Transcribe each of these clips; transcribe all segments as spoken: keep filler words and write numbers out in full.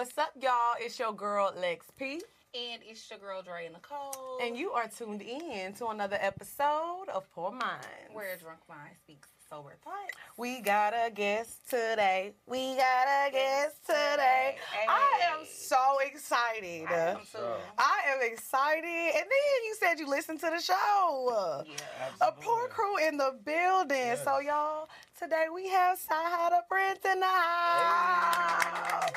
What's up, y'all? It's your girl, Lex P. And it's your girl, Dre Nicole. And you are tuned in to another episode of Poor Minds, where a drunk mind speaks sober thoughts. We got a guest today. We got a guest today. Hey. I am so excited. I am too. I am excited. And then you said you listened to the show. Yeah, absolutely. A poor crew in the building. Yes. So, y'all, today we have Sahada Prince in the house. Hey.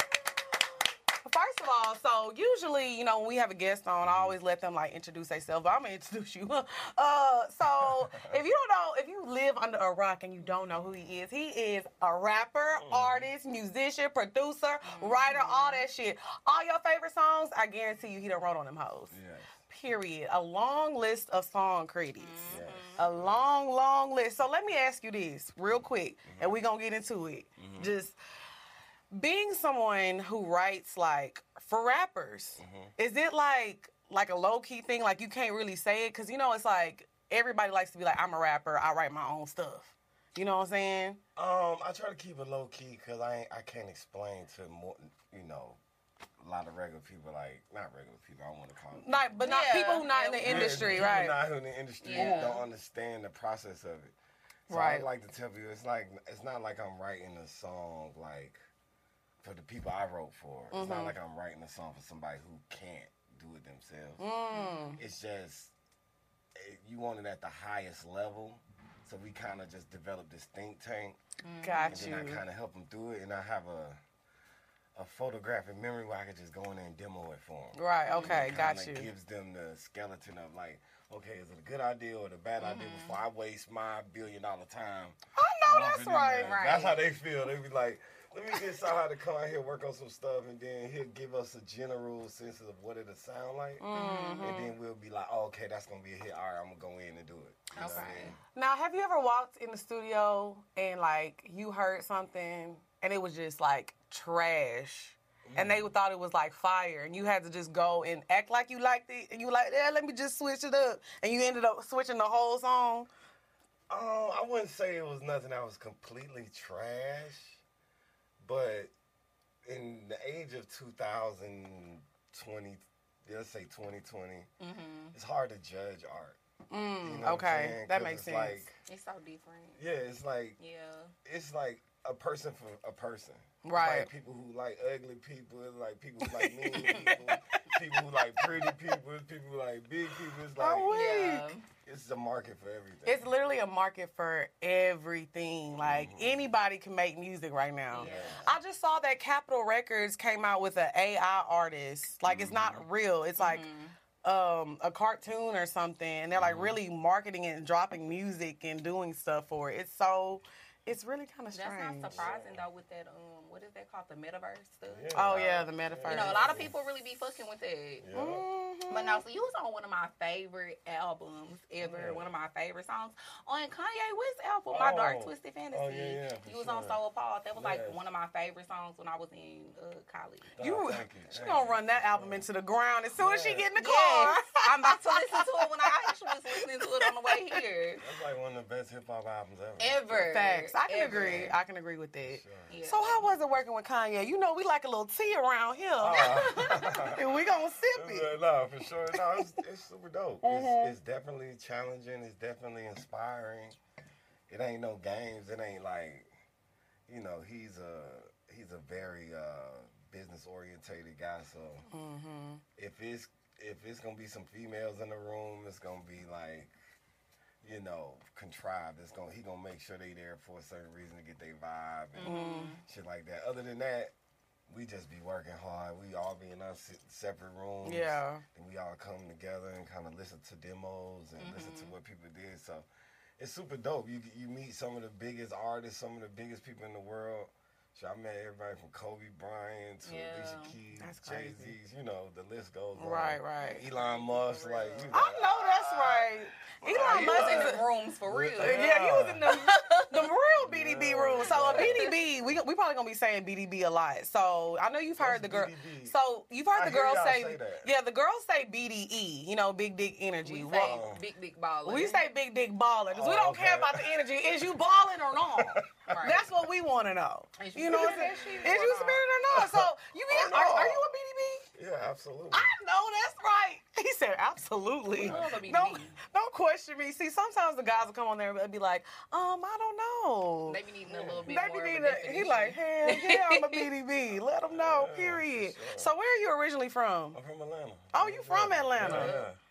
First of all, so usually, you know, when we have a guest on, I always let them, like, introduce themselves. But I'm going to introduce you. Uh, so, if you don't know, if you live under a rock and you don't know who he is, he is a rapper, mm. artist, musician, producer, mm. writer, all that shit. All your favorite songs, I guarantee you he done wrote on them hoes. Yes. Period. A long list of song credits. Yes. A long, long list. So, let me ask you this real quick, mm-hmm. and we're going to get into it. Mm-hmm. Just... being someone who writes, like, for rappers, mm-hmm. is it, like, like a low-key thing? Like, you can't really say it? Because, you know, it's like, everybody likes to be like, I'm a rapper, I write my own stuff. You know what I'm saying? Um, I try to keep it low-key because I ain't, I can't explain to, more, you know, a lot of regular people, like, not regular people, I don't want to call them. Like, but not yeah. people who not in the industry, yeah, right? People not who in the industry yeah. don't understand the process of it. So right. I like to tell people, it's like, it's not like I'm writing a song, like... for the people I wrote for. It's mm-hmm. not like I'm writing a song for somebody who can't do it themselves. Mm. It's just, it, you want it at the highest level, so we kind of just developed this think tank. Mm. Got and you. And I kind of help them through it, and I have a a photographic memory where I can just go in there and demo it for them. Right, okay, and it got you. Gives them the skeleton of like, okay, is it a good idea or a bad mm-hmm. idea before I waste my billion dollar time? I know, that's right. right. That's how they feel. They be like, let me get Sahada to come out here, work on some stuff, and then he'll give us a general sense of what it'll sound like. Mm-hmm. And then we'll be like, oh, okay, that's going to be a hit. All right, I'm going to go in and do it. You okay. know what I mean? Now, have you ever walked in the studio and, like, you heard something, and it was just, like, trash, mm. and they thought it was, like, fire, and you had to just go and act like you liked it, and you were like, yeah, let me just switch it up, and you ended up switching the whole song? Um, I wouldn't say it was nothing that was completely trash. But in the age of two thousand twenty, let's say twenty twenty, mm-hmm. it's hard to judge art. Mm, you know okay, that makes it's sense. Like, it's so different. Yeah, it's like yeah, it's like a person for a person. Right. Like people who like ugly people, like people who like mean people, people who like pretty people, people who like big people. It's like yeah. it's a market for everything. It's literally a market for everything. Like mm-hmm. anybody can make music right now. Yeah. I just saw that Capitol Records came out with an A I artist. Like mm-hmm. it's not real. It's like mm-hmm. um, a cartoon or something. And they're like mm-hmm. really marketing it and dropping music and doing stuff for it. It's so. It's really kind of strange. That's not surprising, yeah. though, with that, um, what is that called, the metaverse stuff? Yeah. Oh, yeah, the metaverse. You know, a lot of people really be fucking with it. Yeah. Mm-hmm. But no, so you was on one of my favorite albums ever, yeah. one of my favorite songs, on Kanye West's album, oh. My Dark Twisted Fantasy. Oh, yeah, yeah, you was sure. on Soul Pulse. That was, yes. like, one of my favorite songs when I was in uh, college. Oh, you, she's going to run that album into the ground as soon yeah. as she get in the car. Yes. I'm about to listen to it when I actually was listening to it on the way here. That's, like, one of the best hip-hop albums ever. Ever. Facts. I can Ever. agree. I can agree with that. Sure. Yeah. So how was it working with Kanye? You know, we like a little tea around here. Uh, and we going to sip it. Uh, no, for sure. No, it's, it's super dope. Mm-hmm. It's, it's definitely challenging. It's definitely inspiring. It ain't no games. It ain't like, you know, he's a, he's a very uh, business-orientated guy. So mm-hmm. if it's, if it's going to be some females in the room, it's going to be like, you know, contrived. It's gonna he gonna make sure they there for a certain reason to get their vibe and mm. shit like that. Other than that, we just be working hard. We all be in our separate rooms. Yeah. And we all come together and kind of listen to demos and mm-hmm. listen to what people did. So it's super dope. You you meet some of the biggest artists, some of the biggest people in the world. So I met everybody from Kobe Bryant to yeah. Alicia Keys, Jay-Z's, you know, the list goes on. Right, right. Elon Musk, like, you know. I know that's right. Elon oh, Musk Elon. in the rooms for real. Yeah, yeah, he was in the, the real B D B yeah. rooms. So a B D B, we we probably gonna be saying B D B a lot. So I know you've heard that's the girl. B D B. So you've heard I the girl say, say yeah, the girls say B D E, you know, big dick energy. We say Whoa. big dick baller. We say big dick baller because oh, we don't okay. care about the energy. Is you balling or not? Right. That's what we want to know. You know what I'm saying? Is you spinning or not? So you mean, are, are Absolutely. I know that's right. He said, absolutely. Don't, don't question me. See, sometimes the guys will come on there and be like, um, I don't know. They be needing a little bit they more of a definition. He like, hey, yeah, I'm a B D B. Let them know, yeah, period. Sure. So where are you originally from? I'm from Atlanta. Oh, you from Atlanta?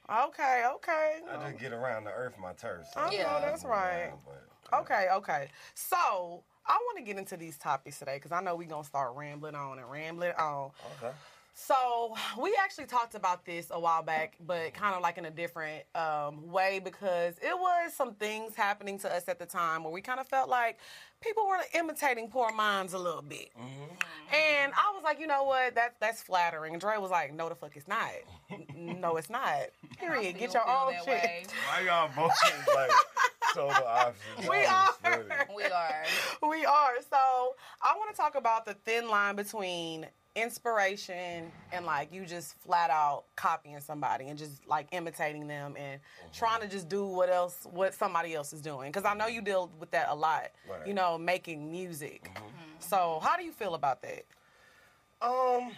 Yeah. yeah. Okay, okay. I just get around the earth, my turf. So I yeah. know, that's right. Around, but, yeah. Okay, okay. So, I want to get into these topics today because I know we're going to start rambling on and rambling on. Okay. So, we actually talked about this a while back, but kind of like in a different um, way because it was some things happening to us at the time where we kind of felt like people were imitating Poor Minds a little bit. Mm-hmm. And I was like, you know what? That, that's flattering. And Dre was like, no, the fuck it's not. No, it's not. Period. Get your own shit. Way. Why y'all both like... Total options. We are. We are. We are. So I want to talk about the thin line between inspiration and like you just flat out copying somebody and just like imitating them and mm-hmm. trying to just do what else, what somebody else is doing. Because I know you deal with that a lot, right. you know, making music. Mm-hmm. Mm-hmm. So how do you feel about that? Um,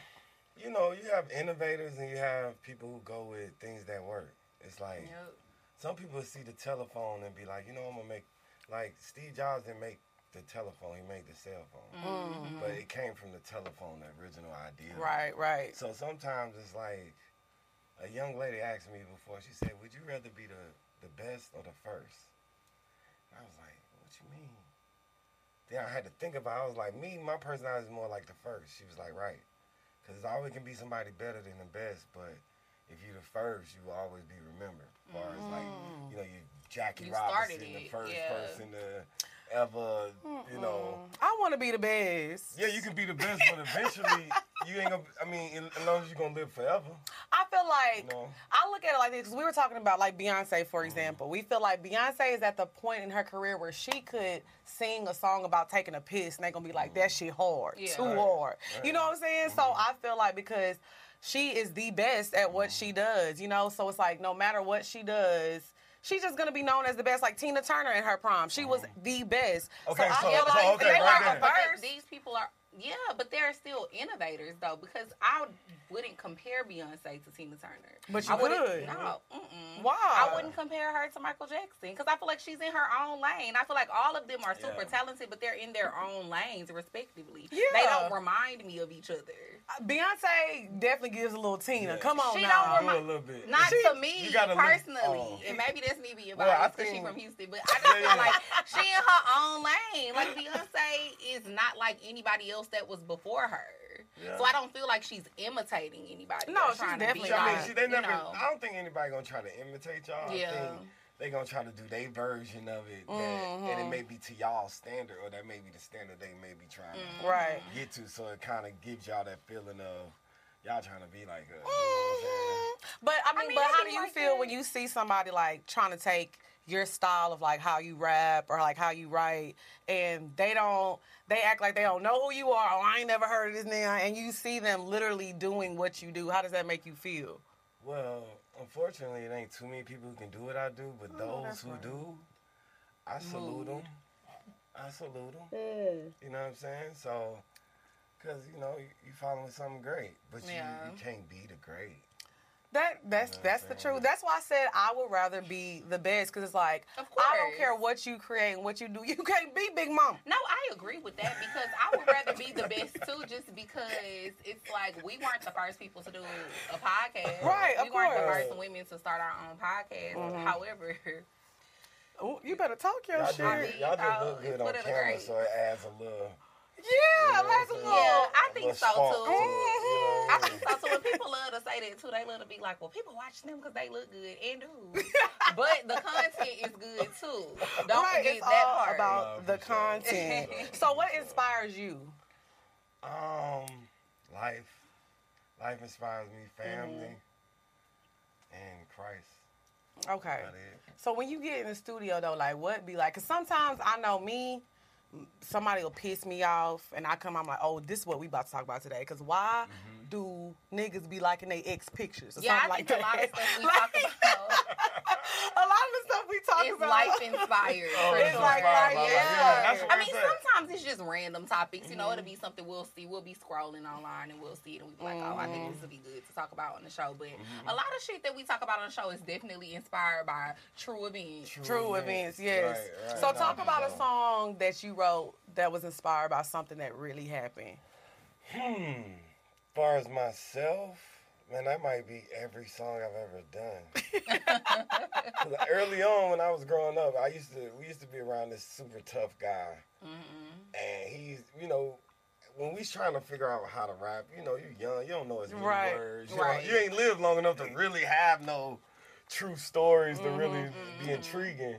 you know, you have innovators and you have people who go with things that work. It's like... Yep. Some people see the telephone and be like, you know, I'm going to make, like, Steve Jobs didn't make the telephone, he made the cell phone. Mm-hmm. But it came from the telephone, the original idea. Right, right. So sometimes it's like, a young lady asked me before, she said, would you rather be the, the best or the first? And I was like, what you mean? Then I had to think about it. I was like, me, my personality is more like the first. She was like, right. Because it's always can be somebody better than the best, but... If you're the first, you will always be remembered. As far as, like, you know, you Jackie you Robinson, the first yeah. person to ever, Mm-mm. you know. I want to be the best. Yeah, you can be the best, but eventually, you ain't going to, I mean, as long as you're going to live forever. I feel like, you know? I look at it like this, because we were talking about, like, Beyonce, for example. Mm. We feel like Beyonce is at the point in her career where she could sing a song about taking a piss, and they're going to be like, mm. that shit hard, yeah. too right. hard. Right. You know what I'm saying? Mm. So I feel like because... She is the best at what she does, you know? So it's like, no matter what she does, she's just going to be known as the best. Like Tina Turner in her prom. She was the best. Okay, so, so, I so like okay, they right first. These people are, yeah, but they're still innovators, though, because I wouldn't compare Beyonce to Tina Turner. But you I would. No, mm-mm. Why? I wouldn't compare her to Michael Jackson, because I feel like she's in her own lane. I feel like all of them are super yeah. talented, but they're in their own lanes, respectively. Yeah. They don't remind me of each other. Beyonce definitely gives a little Tina. Yeah. Come on she now. She don't remind, a little bit. Not she, to me, personally. Look, oh. And maybe that's me being biased because well, she's from Houston. But I just yeah, feel yeah. like she in her own lane. Like, Beyonce is not like anybody else that was before her. Yeah. So I don't feel like she's imitating anybody. No, she's definitely not. I mean, she, they never, you know. I don't think anybody going to try to imitate y'all. Yeah. I think they going to try to do their version of it, that, mm-hmm. and it may be to y'all standard, or that may be the standard they may be trying mm-hmm. to right. get to, so it kind of gives y'all that feeling of, y'all trying to be like her. Mm-hmm. But, I mean, I mean but I how do you like feel that. When you see somebody, like, trying to take your style of, like, how you rap or, like, how you write, and they don't, they act like they don't know who you are, oh, I ain't never heard of this now, and you see them literally doing what you do. How does that make you feel? Well... Unfortunately, it ain't too many people who can do what I do, but oh, those who right. do, I salute them. I salute them. Yeah. You know what I'm saying? So, because, you know, you, you following something great, but yeah. you, you can't be the great. That That's you know that's the truth. That's why I said I would rather be the best, because it's like, I don't care what you create and what you do. You can't be Big Mom. No, I agree with that, because I would rather be the best, too, just because it's like we weren't the first people to do a podcast. Right, of course. We weren't the first women to start our own podcast. Mm-hmm. However... Ooh, you better talk your y'all shit. Did, y'all just look good on camera, so it adds a little... Yeah, that's a little. Yeah, I think so too. Mm-hmm. I think so too. And people love to say that too. They love to be like, "Well, people watch them because they look good and do." But the content is good too. Don't right, forget it's that all part about the content. So, what inspires you? Um, life. Life inspires me. Family mm-hmm. and Christ. Okay. That's about it. So when you get in the studio though, like what be like? Because sometimes I know me. Somebody will piss me off, and I come, I'm like, oh, this is what we about to talk about today. Because why mm-hmm. do niggas be liking they ex pictures or yeah, something I like that? Yeah, I think a lot of stuff we talk about. a lot of the stuff we talk it's about. Life inspired. Oh, it's like life inspired. Yeah. Yeah, I mean, saying. sometimes it's just random topics. You know, mm-hmm. it'll be something we'll see. We'll be scrolling online and we'll see it and we'll be like, mm-hmm. oh, I think this would be good to talk about on the show. But mm-hmm. a lot of shit that we talk about on the show is definitely inspired by true events. True, true events, yes. Right, right. So no, talk about know. a song that you wrote that was inspired by something that really happened. Hmm. As far as myself, man, that might be every song I've ever done. Like early on, when I was growing up, I used to we used to be around this super tough guy, mm-hmm. and he's, you know, when we trying to figure out how to rap, you know, you're young, you don't know as many right. words, you, right. know, you ain't lived long enough to really have no true stories mm-hmm. to really mm-hmm. be intriguing.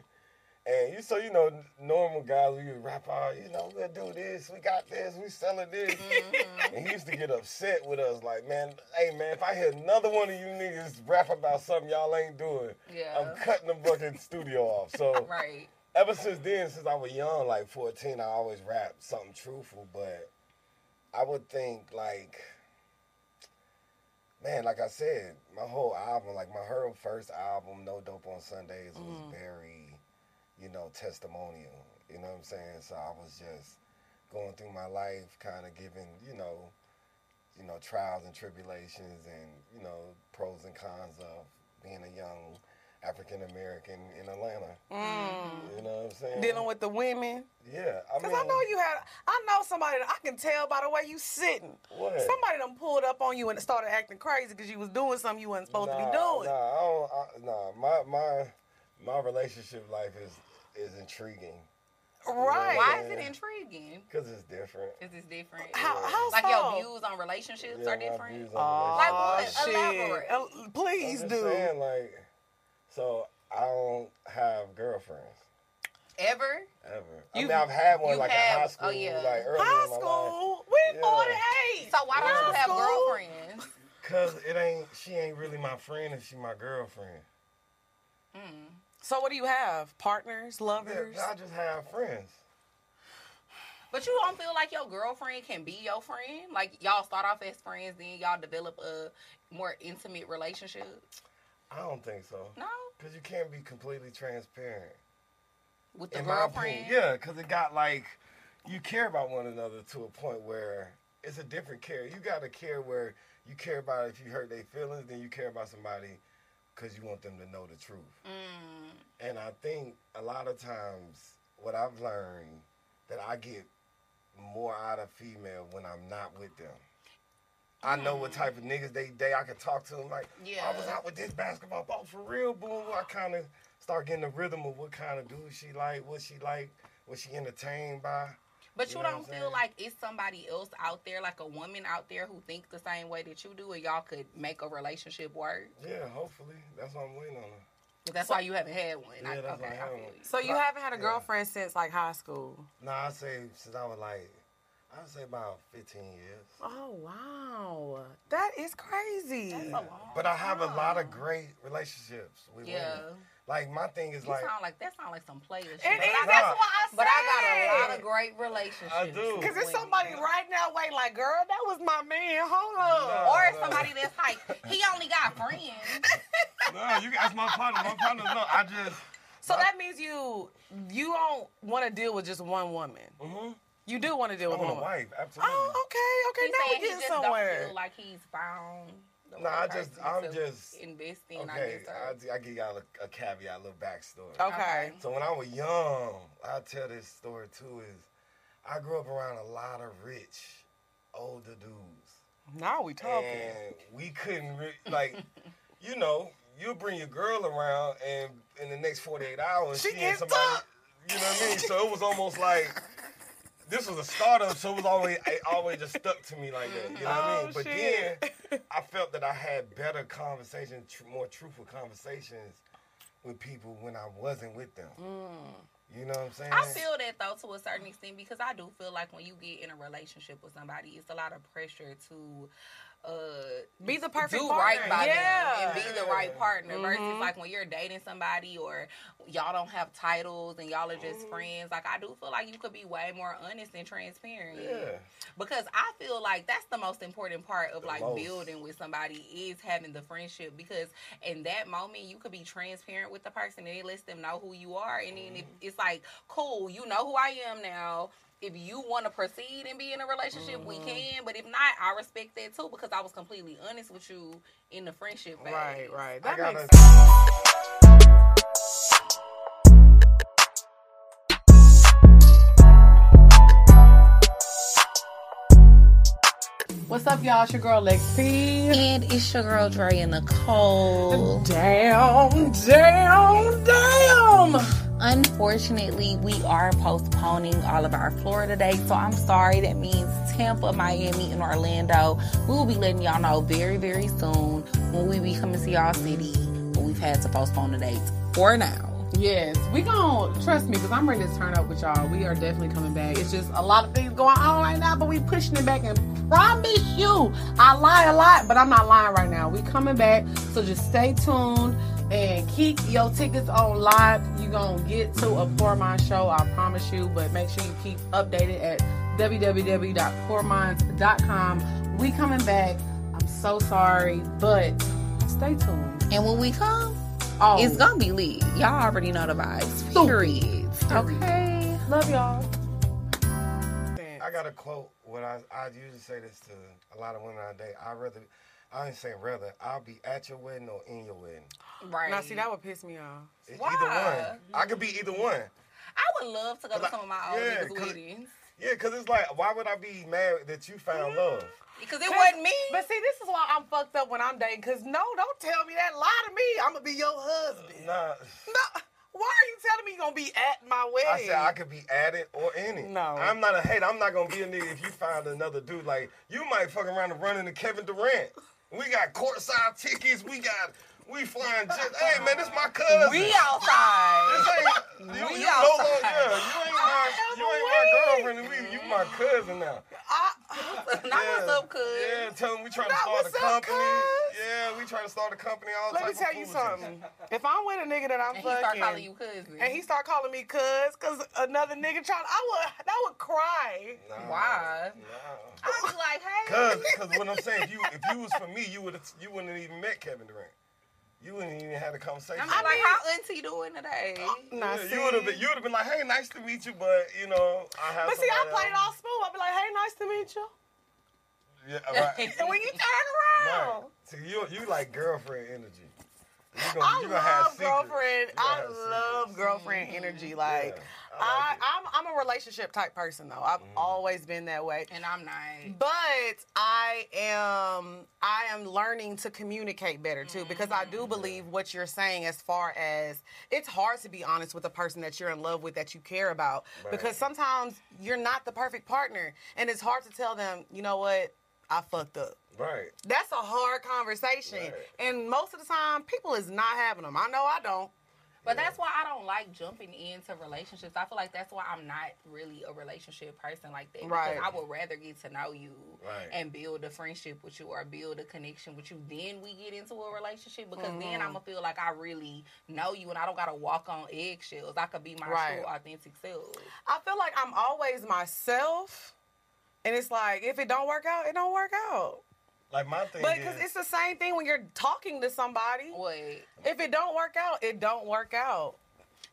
And you, so, you know, normal guys, we would rap out, you know, we'll do this, we got this, we selling this. Mm-hmm. And he used to get upset with us, like, man, hey, man, if I hear another one of you niggas rap about something y'all ain't doing, yeah. I'm cutting the fucking studio off. So right. ever since then, since I was young, like fourteen, I always rapped something truthful. But I would think, like, man, like I said, my whole album, like my her first album, No Dope on Sundays, mm-hmm. was very... you know, testimonial, you know what I'm saying? So I was just going through my life, kind of giving, you know, you know, trials and tribulations and, you know, pros and cons of being a young African-American in Atlanta. Mm. You know what I'm saying? Dealing with the women. Yeah. I Because I know you had, I know somebody, that I can tell by the way you sitting. What? Somebody done pulled up on you and started acting crazy because you was doing something you wasn't supposed nah, to be doing. Nah, I don't, I, nah, my, my, my relationship life is is intriguing. Right. You know Why is it intriguing? Because it's different. Because it's different. How, how Like so? Your views on relationships yeah, are different? Oh, like what? Shit. Elaborate. Uh, please I'm just do. Saying, like, so I don't have girlfriends. Ever? Ever. You, I mean, I've had one like have, in high school. Oh, yeah. Like, early high in my school? We're forty-eight. So why yeah. don't you have girlfriends? Because it ain't, she ain't really my friend if she my girlfriend. Mm. So what do you have? Partners, lovers? Yeah, I just have friends. But you don't feel like your girlfriend can be your friend? Like, y'all start off as friends, then y'all develop a more intimate relationship? I don't think so. No? Because you can't be completely transparent. With the girlfriend? Yeah, because it got like, you care about one another to a point where it's a different care. You got to care where you care about if you hurt their feelings, then you care about somebody because you want them to know the truth. Mm. And I think a lot of times what I've learned that I get more out of female when I'm not with them. Mm. I know what type of niggas they, they I can talk to them like, yeah. I was out with this basketball ball for real, boo. I kind of start getting the rhythm of what kind of dude she like, what she like, what she entertained by. But you, you know don't feel like it's somebody else out there, like a woman out there who thinks the same way that you do, and y'all could make a relationship work? Yeah, hopefully. That's what I'm waiting on. But that's so, why you haven't had one. Yeah, I, that's okay, why I haven't. You. So you like, haven't had a girlfriend yeah. since, like, high school? No, nah, I'd say since I was, like, I'd say about fifteen years. Oh, wow. That is crazy. That's a long But I have time. a lot of great relationships with yeah. women. Like, my thing is, you like... Sound like... That sound like some player shit. It is. That's not, what I said. But I got a lot of great relationships. I do. Because there's somebody you know. right now waiting like, girl, that was my man. Hold up. No, or no. somebody that's like, he only got friends. No, you that's my partner. My partner's no. I just... So my, that means you you don't want to deal with just one woman. Mm-hmm. You do want to deal I with one woman. I want a wife, absolutely. Oh, okay, okay. Now we're getting somewhere. He just don't feel like he's found... No, I just, I'm just investing. Okay, I, I, I give y'all a, a caveat, a little backstory. Okay. So when I was young, I tell this story too. Is I grew up around a lot of rich, older dudes. Now we talking. And we couldn't re- like, you know, you bring your girl around, and in the next forty-eight hours, she, she gets somebody. Up. You know what I mean? So it was almost like. This was a startup, so it was always it always just stuck to me like that. You know what oh, I mean? But shit. then I felt that I had better conversations, tr- more truthful conversations with people when I wasn't with them. Mm. You know what I'm saying? I feel that, though, to a certain extent, because I do feel like when you get in a relationship with somebody, it's a lot of pressure to uh, be the perfect do partner. right by yeah. them and be the right partner. Mm-hmm. Versus like when you're dating somebody or y'all don't have titles and y'all are just mm-hmm. friends. Like I do feel like you could be way more honest and transparent. Yeah. Because I feel like that's the most important part of the like most. building with somebody is having the friendship, because in that moment you could be transparent with the person and it lets them know who you are, and then mm-hmm. it's like, cool, you know who I am now. If you want to proceed and be in a relationship, mm-hmm. we can. But if not, I respect that, too, because I was completely honest with you in the friendship phase. Right, right. That I makes sense. What's up, y'all? It's your girl, Lex P. And it's your girl, Dre and Nicole. Damn, damn, damn. Unfortunately, we are postponing all of our Florida dates, so I'm sorry. That means Tampa, Miami, and Orlando. We will be letting y'all know very, very soon when we be coming to y'all city, but we've had to postpone the dates for now. Yes, we gon' trust me, because I'm ready to turn up with y'all. We are definitely coming back. It's just a lot of things going on right now, but we pushing it back, and promise you, I lie a lot, but I'm not lying right now. We coming back, so just stay tuned. And keep your tickets on live. You're going to get to a Poor Minds show, I promise you. But make sure you keep updated at w w w dot poor minds dot com. We coming back. I'm so sorry, but stay tuned. And when we come, oh. it's going to be lit. Y'all already know the vibes. Period. Okay. Love y'all. I got a quote. What I, I usually say this to a lot of women I date. I'd rather... I ain't saying rather. I'll be at your wedding or in your wedding. Right. Now, see, that would piss me off. Why? Either one. I could be either one. I would love to go to some of my old yeah, niggas' weddings. Yeah, because it's like, why would I be mad that you found yeah. love? Because it wasn't me. But see, this is why I'm fucked up when I'm dating. Because no, don't tell me that. Lie to me. I'm going to be your husband. Nah. No. Why are you telling me you're going to be at my wedding? I said I could be at it or in it. No. I'm not a hater. I'm not going to be a nigga if you find another dude. Like, you might fuck around and run into Kevin Durant. We got courtside tickets. We got, we flying jets. Hey, man, this my cousin. We outside. This ain't, you, we you outside. No, yeah, you ain't my, you ain't my girlfriend. We, you my cousin now. I, yeah. Not what's up, cuz. Yeah, tell him we trying to start a company. Cuz. Yeah, we trying to start a company all the time. Let me tell you something. If I'm with a nigga that I'm and fucking. And he start calling you cousin. And he start calling me cuz, cuz another nigga trying, I would, I would cry. No, why? No. I'd be like, hey. Cuz, cuz what I'm saying, if you, if you was for me, you would, you wouldn't have even met Kevin Durant. You wouldn't even have a conversation. I'm like, how auntie doing today? Nah, yeah, you would have been, you would have been like, hey, nice to meet you, but you know, I have. But see, I played all smooth. I'd be like, hey, nice to meet you. Yeah, right. And when you turn around, right. See, you you like girlfriend energy. You're gonna, I you're gonna love have girlfriend. I love secrets. Girlfriend mm-hmm. energy. Like, yeah, I, like I I'm I'm a relationship type person though. I've mm. always been that way, and I'm not. But I am I am learning to communicate better too, mm-hmm. because I do believe what you're saying. As far as it's hard to be honest with a person that you're in love with, that you care about, right. because sometimes you're not the perfect partner, and it's hard to tell them, you know what, I fucked up. Right. That's a hard conversation. Right. And most of the time, people is not having them. I know I don't. But yeah. that's why I don't like jumping into relationships. I feel like that's why I'm not really a relationship person like that. Right. Because I would rather get to know you right. and build a friendship with you or build a connection with you. Then we get into a relationship, because mm-hmm. then I'm going to feel like I really know you and I don't got to walk on eggshells. I could be my right. true, authentic self. I feel like I'm always myself. And it's like, if it don't work out, it don't work out. Like my thing but is... But because it's the same thing when you're talking to somebody. Wait. If it don't work out, it don't work out.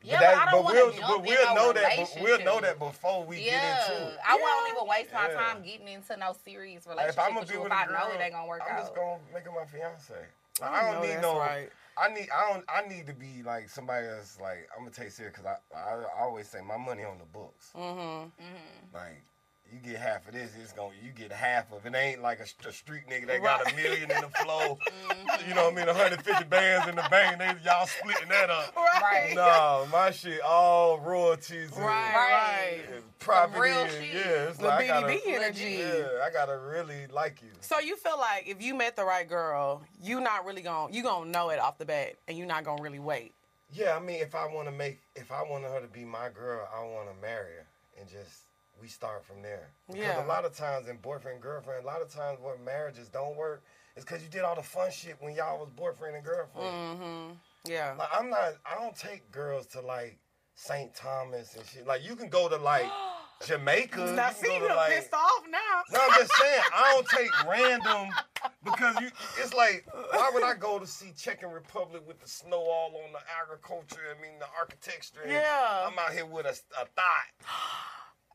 Yeah, but, that, but I don't want to jump but we'll in know that, but we'll know that before we yeah. get into it. I yeah. won't even waste my yeah. time getting into no serious relationship like if I'm with you. If I know it ain't going to work I'm out. I'm just going to make it my fiance. Like, I, I don't need no... Right. I need I don't I need to be like somebody that's like, I'm going to take it serious, because I, I, I always say my money on the books. Mm-hmm. Mm-hmm. Like... You get half of this, it's gonna. You get half of it. It ain't like a, a street nigga that got right. a million in the flow. Mm-hmm. You know what I mean? one hundred fifty bands in the bank. They y'all splitting that up. Right. No, my shit all royalties. Right. And, right. And property. Real and, shit. Yeah, it's the like, B D B energy. Yeah, I gotta really like you. So you feel like if you met the right girl, you not really gonna you gonna know it off the bat, and you not gonna really wait. Yeah, I mean, if I wanna make, if I want her to be my girl, I wanna marry her and just. we start from there. Because yeah. a lot of times in boyfriend and girlfriend, a lot of times where marriages don't work is because you did all the fun shit when y'all was boyfriend and girlfriend. Mm-hmm. Yeah. Like, I'm not, I don't take girls to, like, Saint Thomas and shit. Like, you can go to, like, Jamaica. Now, see, you're like, pissed off now. No, I'm just saying, I don't take random, because you, it's like, why would I go to see Czech Republic with the snow all on the agriculture, I mean, the architecture? And yeah. I'm out here with a, a thought.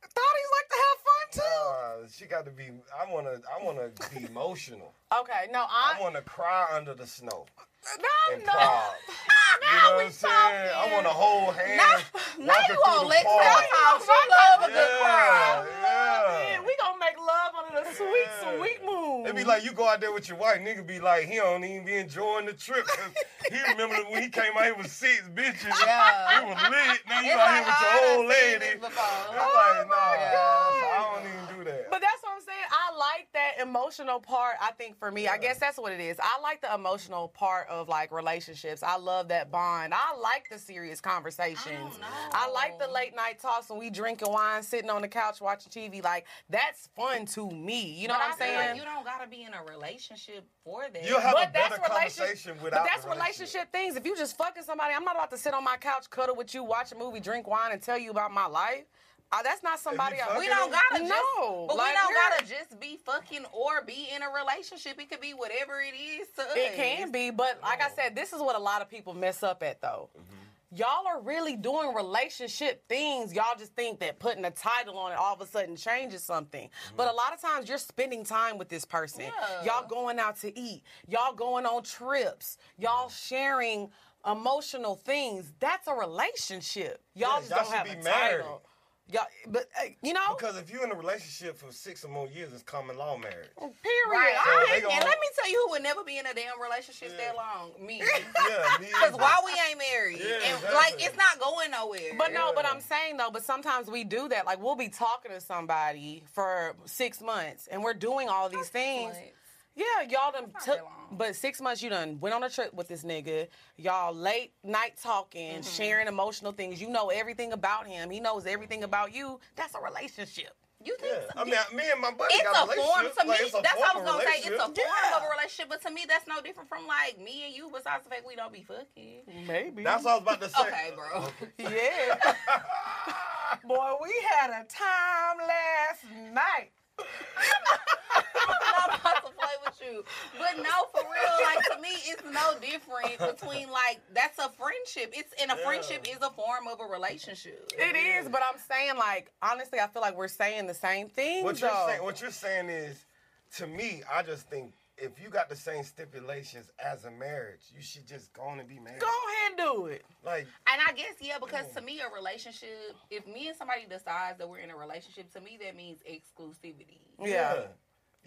Thotties like to have fun too. Uh, she got to be. I wanna. I wanna be emotional. Okay, no, I. I wanna cry under the snow. No, and no. Now you know we what I'm saying? I wanna hold hands. Now, now you gonna let yourself out. I love a good cry. Yeah. Yeah. We gonna make love under the sweet, yeah. sweet moon. It'd be like you go out there with your wife. Nigga be like, he don't even be enjoying the trip. He remember when he came out here with six bitches. Yeah. It was lit. Now you it's out like, here with your oh, old lady. It's oh like, nah. I don't even do that. But that's what I'm saying. I like that emotional part, I think, for me. Yeah. I guess that's what it is. I like the emotional part of, like, relationships. I love that bond. I like the serious conversations. I don't know. I like the late-night talks when we drinking wine, sitting on the couch, watching T V. Like, that's fun to me. You know but what I'm I saying? Like you don't got to be in a relationship for that. You'll have but a better conversation without But that's relationship. relationship things. If you just fucking somebody, I'm not about to sit on my couch, cuddle with you, watch a movie, drink wine, and tell you about my life. Oh, that's not somebody else. We don't gotta just, no, but like, we don't gotta just be fucking or be in a relationship. It could be whatever it is to us. It can be, but like I said, this is what a lot of people mess up at though. Mm-hmm. Y'all are really doing relationship things. Y'all just think that putting a title on it all of a sudden changes something. Mm-hmm. But a lot of times you're spending time with this person. Yeah. Y'all going out to eat. Y'all going on trips. Y'all sharing emotional things. That's a relationship. Y'all yeah, just y'all don't have a married. title. Yeah, but uh, you know, because if you're in a relationship for six or more years, it's common law marriage. Period. Right. So I ain't, gonna... And let me tell you, who would never be in a damn relationship yeah. that long? Me. Yeah. Because why we ain't married? Yeah, and exactly. like it's not going nowhere. But yeah. no, but I'm saying though, but sometimes we do that. Like we'll be talking to somebody for six months, and we're doing all these That's things. Nice. Yeah, y'all done took, but six months you done went on a trip with this nigga. Y'all late night talking, mm-hmm. sharing emotional things. You know everything about him. He knows everything about you. That's a relationship. You think? Yeah. So? I mean, me and my buddy it's got a relationship. Form to like, me. It's a that's form what I was gonna say. It's a form yeah. of a relationship, but to me, that's no different from like me and you. Besides the fact we don't be fucking. Maybe. That's what I was about to say. Okay, bro. Yeah. Boy, we had a time last night. I'm not about to play with you. But no, for real, like to me, it's no different between like that's a friendship. It's and a yeah. friendship is a form of a relationship. It yeah. is, but I'm saying like honestly, I feel like we're saying the same thing. What you're saying, what you're saying is, to me, I just think if you got the same stipulations as a marriage, you should just go on and be married. Go ahead and do it. Like, and I guess, yeah, because yeah. to me, a relationship, if me and somebody decides that we're in a relationship, to me, that means exclusivity. Yeah. yeah.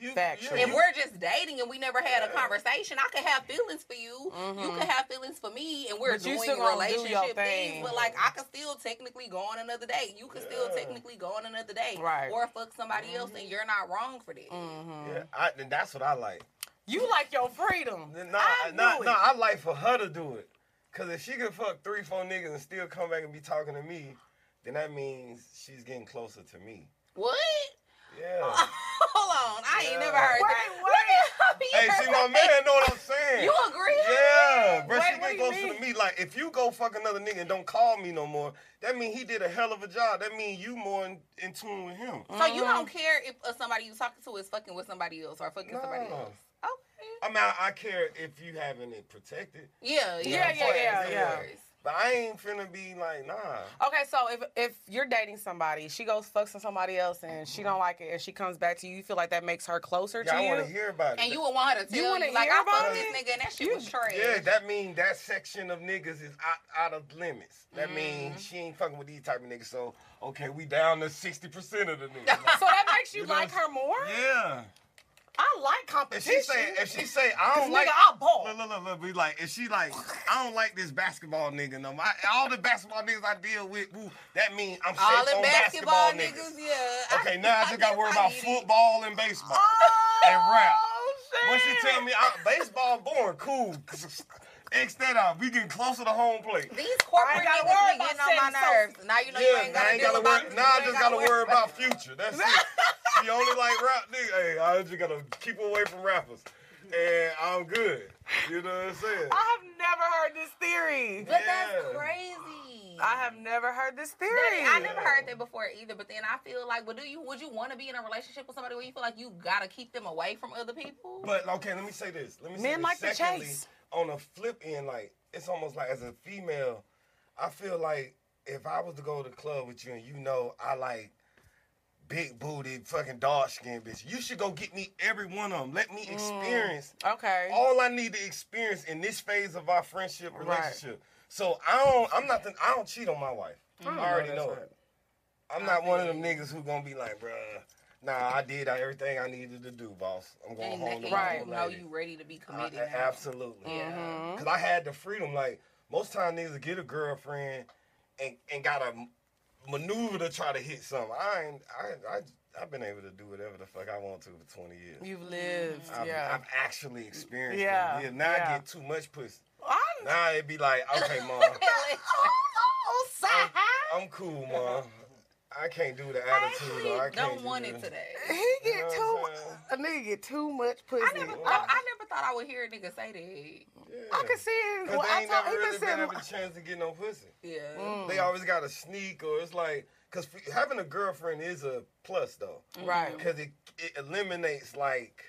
You, you, if you, we're just dating and we never had yeah. a conversation, I could have feelings for you. Mm-hmm. You could have feelings for me, and we're but doing relationship do things. But like, I could still technically go on another date. You could yeah. still technically go on another date, right? Or fuck somebody mm-hmm. else, and you're not wrong for that. Mm-hmm. Yeah, I, and that's what I like. You like your freedom. No, I no, no, I like for her to do it. Cause if she could fuck three, four niggas and still come back and be talking to me, then that means she's getting closer to me. What? Yeah. Uh, hold on. I yeah. ain't never heard wait, that. Wait, wait. Hey, see, my man know what I'm saying. You agree? Yeah. Bro, she get closer to me. Like, if you go fuck another nigga and don't call me no more, that means he did a hell of a job. That means you more in, in tune with him. So mm-hmm. you don't care if uh, somebody you talking to is fucking with somebody else or fucking no. somebody else? Okay. I mean, I, I care if you haven't it protected. Yeah, yeah, you know yeah, yeah, yeah, yeah. yeah. But I ain't finna be like, nah. Okay, so if if you're dating somebody, she goes fucking somebody else and she don't like it and she comes back to you, you feel like that makes her closer yeah, to I you? Yeah, I wanna hear about it. And you would want her to tell you, you like, I fucked this nigga and that shit you, was trash. Yeah, that mean that section of niggas is out, out of limits. That mm. means she ain't fucking with these type of niggas, so, okay, we down to sixty percent of the niggas. Like, so that makes you, you like know, her more? Yeah. I like competition. If she say, if she say I don't like, nigga, I ball. Look, look, look, look. Like, if she like, I don't like this basketball nigga no more. I, all the basketball niggas I deal with, ooh, that means I'm all safe on basketball, basketball niggas. niggas. Yeah. Okay, I, now I, I just gotta worry I about football it. and baseball oh, and rap. Shit. When she tell me I, baseball boring, cool. X that out. We getting closer to home plate. These corporate niggas be getting on my nerves. So now you know yeah, you ain't gotta, ain't gotta worry. Now I just gotta, gotta worry about future. That's it. You only like rap, nigga. Hey, I just gotta keep away from rappers. And I'm good. You know what I'm saying? I have never heard this theory. But yeah. That's crazy. I have never heard this theory. That, I never heard that before either. But then I feel like, well, do you? Would you want to be in a relationship with somebody where you feel like you gotta keep them away from other people? But okay, let me say this. Let me say Men this. like Secondly, the chase. On a flip end, like it's almost like as a female, I feel like if I was to go to the club with you and you know I like big booty, fucking dark skinned bitch. You should go get me every one of them. Let me experience. Mm, okay. All I need to experience in this phase of our friendship relationship. Right. So I don't. I'm not. The, I don't cheat on my wife. Mm, I already no, know right. it. I'm I not one of them niggas who gonna be like, bruh, nah, I did everything I needed to do, boss. I'm going and home. Right. You know you ready to be committed. I, absolutely. Yeah. Mm-hmm. Cause I had the freedom. Like most time niggas get a girlfriend and and got a. maneuver to try to hit something. I ain't, I, I, I've been able to do whatever the fuck I want to for twenty years. You've lived, I've, yeah. I've actually experienced yeah, it. Yeah, now yeah. I get too much pussy. I'm... Now it'd be like, okay, mom. I'm, I'm cool, mom. I can't do the attitude. I, I can't don't want do it today. He get you know too much, a nigga get too much pussy. I never, thought, I never thought I would hear a nigga say that. Yeah. I could see it. Well, they ain't I never really been having a chance to get no pussy. Yeah. Mm. They always got to sneak or it's like, because having a girlfriend is a plus though. Right. Because it, it eliminates like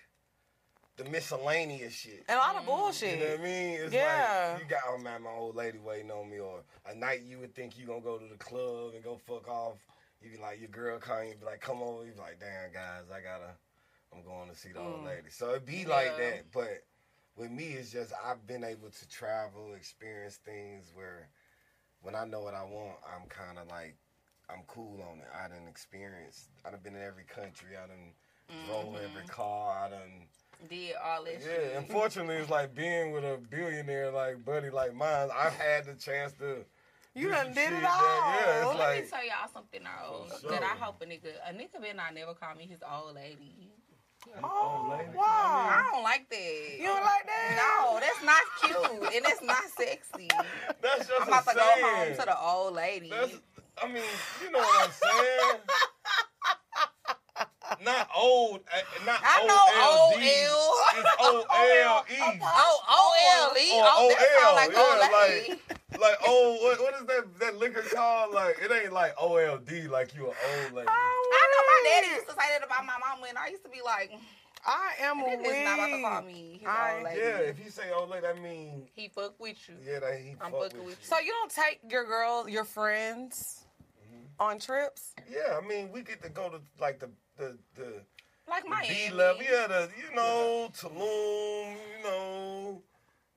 the miscellaneous shit. And a lot of bullshit. You know what I mean? It's yeah. like, you got, oh man, my old lady waiting on me or a night you would think you going to go to the club and go fuck off. You be like, your girl calling you, be like, come over. You be like, damn, guys, I gotta, I'm going to see the old mm. lady. So it be yeah. like that. But with me, it's just I've been able to travel, experience things where when I know what I want, I'm kind of like, I'm cool on it. I done experienced, I done been in every country. I done mm-hmm. drove every car. I done... Did all this yeah, shit. Yeah, unfortunately, it's like being with a billionaire, like, buddy, like mine, I've had the chance to... You done did it all. Yeah, well, like, let me tell y'all something old sure. that I hope a nigga, a nigga better not never call me his old lady. Oh, oh wow. I don't like that. You don't like that? No, that's not cute and it's not sexy. That's just I'm about to go home to the old lady. That's, I mean, you know what I'm saying? Not old, not I know O L D. O L. It's O L E. Oh, O L E. Oh, that sound like old lady. Like, oh, what, what is that that liquor called? Like, it ain't like O L D, like you an old lady. I know my daddy used to say that about my mama, and I used to be like, I am a wig. He's not about to call me his I, old lady. Yeah, if you say old lady, I mean. He fuck with you. Yeah, that he I'm fuck with, with you. you. So you don't take your girls, your friends, mm-hmm. on trips? Yeah, I mean, we get to go to, like, the, the, the. Like Miami. B-level, yeah, the, you know, Tulum, you know.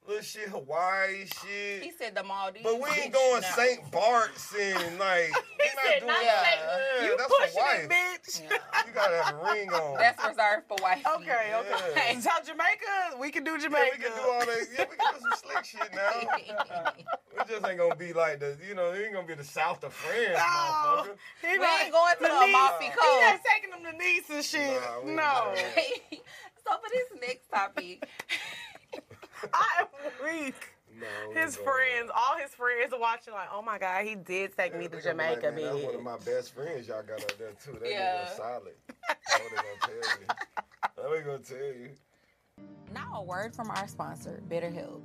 Little shit, Hawaii shit. He said the Maldives. But we ain't going no. Saint Bart's and like. He said not Saint. You pushing it, bitch. Yeah. You gotta have a ring on. That's reserved for wife. Okay, okay. Yeah. So Jamaica, we can do Jamaica. Yeah, we can do all that. Yeah, we can do some slick shit now. We just ain't gonna be like the, you know, it ain't gonna be the South of France, no. motherfucker. He we like, ain't going to the Amalfi Coast. He not taking them to Nice and shit. Nah, no. So for this next topic. I am weak. No, his friends, on. all his friends are watching like, oh my God, he did take yeah, me to Jamaica, like, man, that's one of my best friends y'all got up there, too. That yeah. nigga solid. That's what they gonna tell you. That ain't gonna tell you. Now a word from our sponsor, BetterHelp.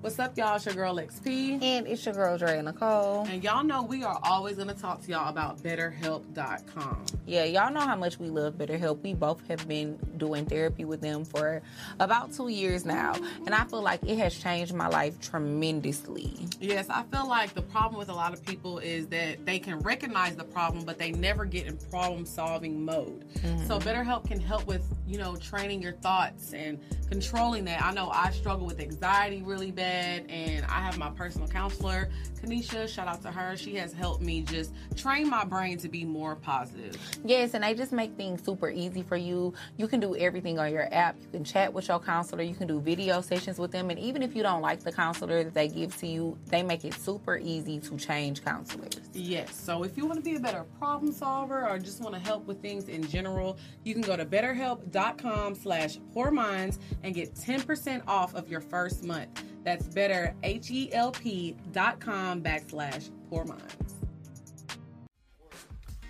What's up, y'all? It's your girl, X P. And it's your girl, Dre Nicole. And y'all know we are always going to talk to y'all about BetterHelp dot com. Yeah, y'all know how much we love BetterHelp. We both have been doing therapy with them for about two years now. And I feel like it has changed my life tremendously. Yes, I feel like the problem with a lot of people is that they can recognize the problem, but they never get in problem-solving mode. Mm-hmm. So BetterHelp can help with, you know, training your thoughts and controlling that. I know I struggle with anxiety really bad. had, and I have my personal counselor, Kanisha, shout out to her. She has helped me just train my brain to be more positive. Yes, and they just make things super easy for you. You can do everything on your app. You can chat with your counselor. You can do video sessions with them. And even if you don't like the counselor that they give to you, they make it super easy to change counselors. Yes, so if you want to be a better problem solver or just want to help with things in general, you can go to betterhelp.com slash poor minds and get ten percent off of your first month. That's better, H-E-L-P dot com backslash poor minds.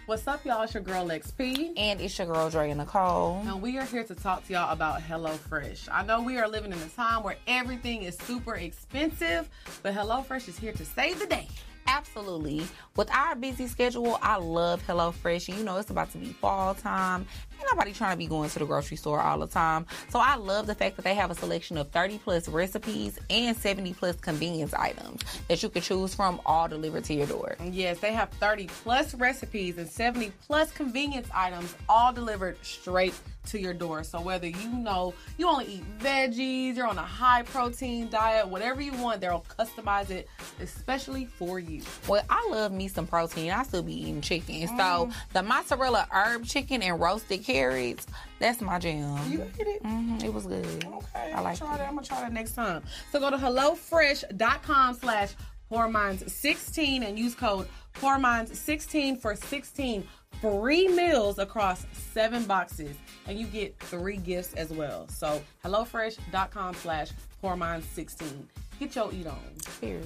What's up, y'all? It's your girl, X P. And it's your girl, Dre and Nicole. And we are here to talk to y'all about HelloFresh. I know we are living in a time where everything is super expensive, but HelloFresh is here to save the day. Absolutely. With our busy schedule, I love HelloFresh. You know, it's about to be fall time. Ain't nobody trying to be going to the grocery store all the time. So I love the fact that they have a selection of thirty plus recipes and seventy plus convenience items that you can choose from, all delivered to your door. Yes, they have thirty plus recipes and seventy plus convenience items, all delivered straight to your door. So whether you know you only eat veggies, you're on a high protein diet, whatever you want, they'll customize it especially for you. Well, I love me some protein. I still be eating chicken. Mm. So the mozzarella herb chicken and roasted carrots, that's my jam. You get it? Mm-hmm. It was good. Okay. I like it. I'm going to try that next time. So go to HelloFresh.com slash poor minds sixteen and use code poor minds sixteen for sixteen free meals across seven boxes, and you get three gifts as well. So HelloFresh.com slash poor minds sixteen. Get your eat on. Period.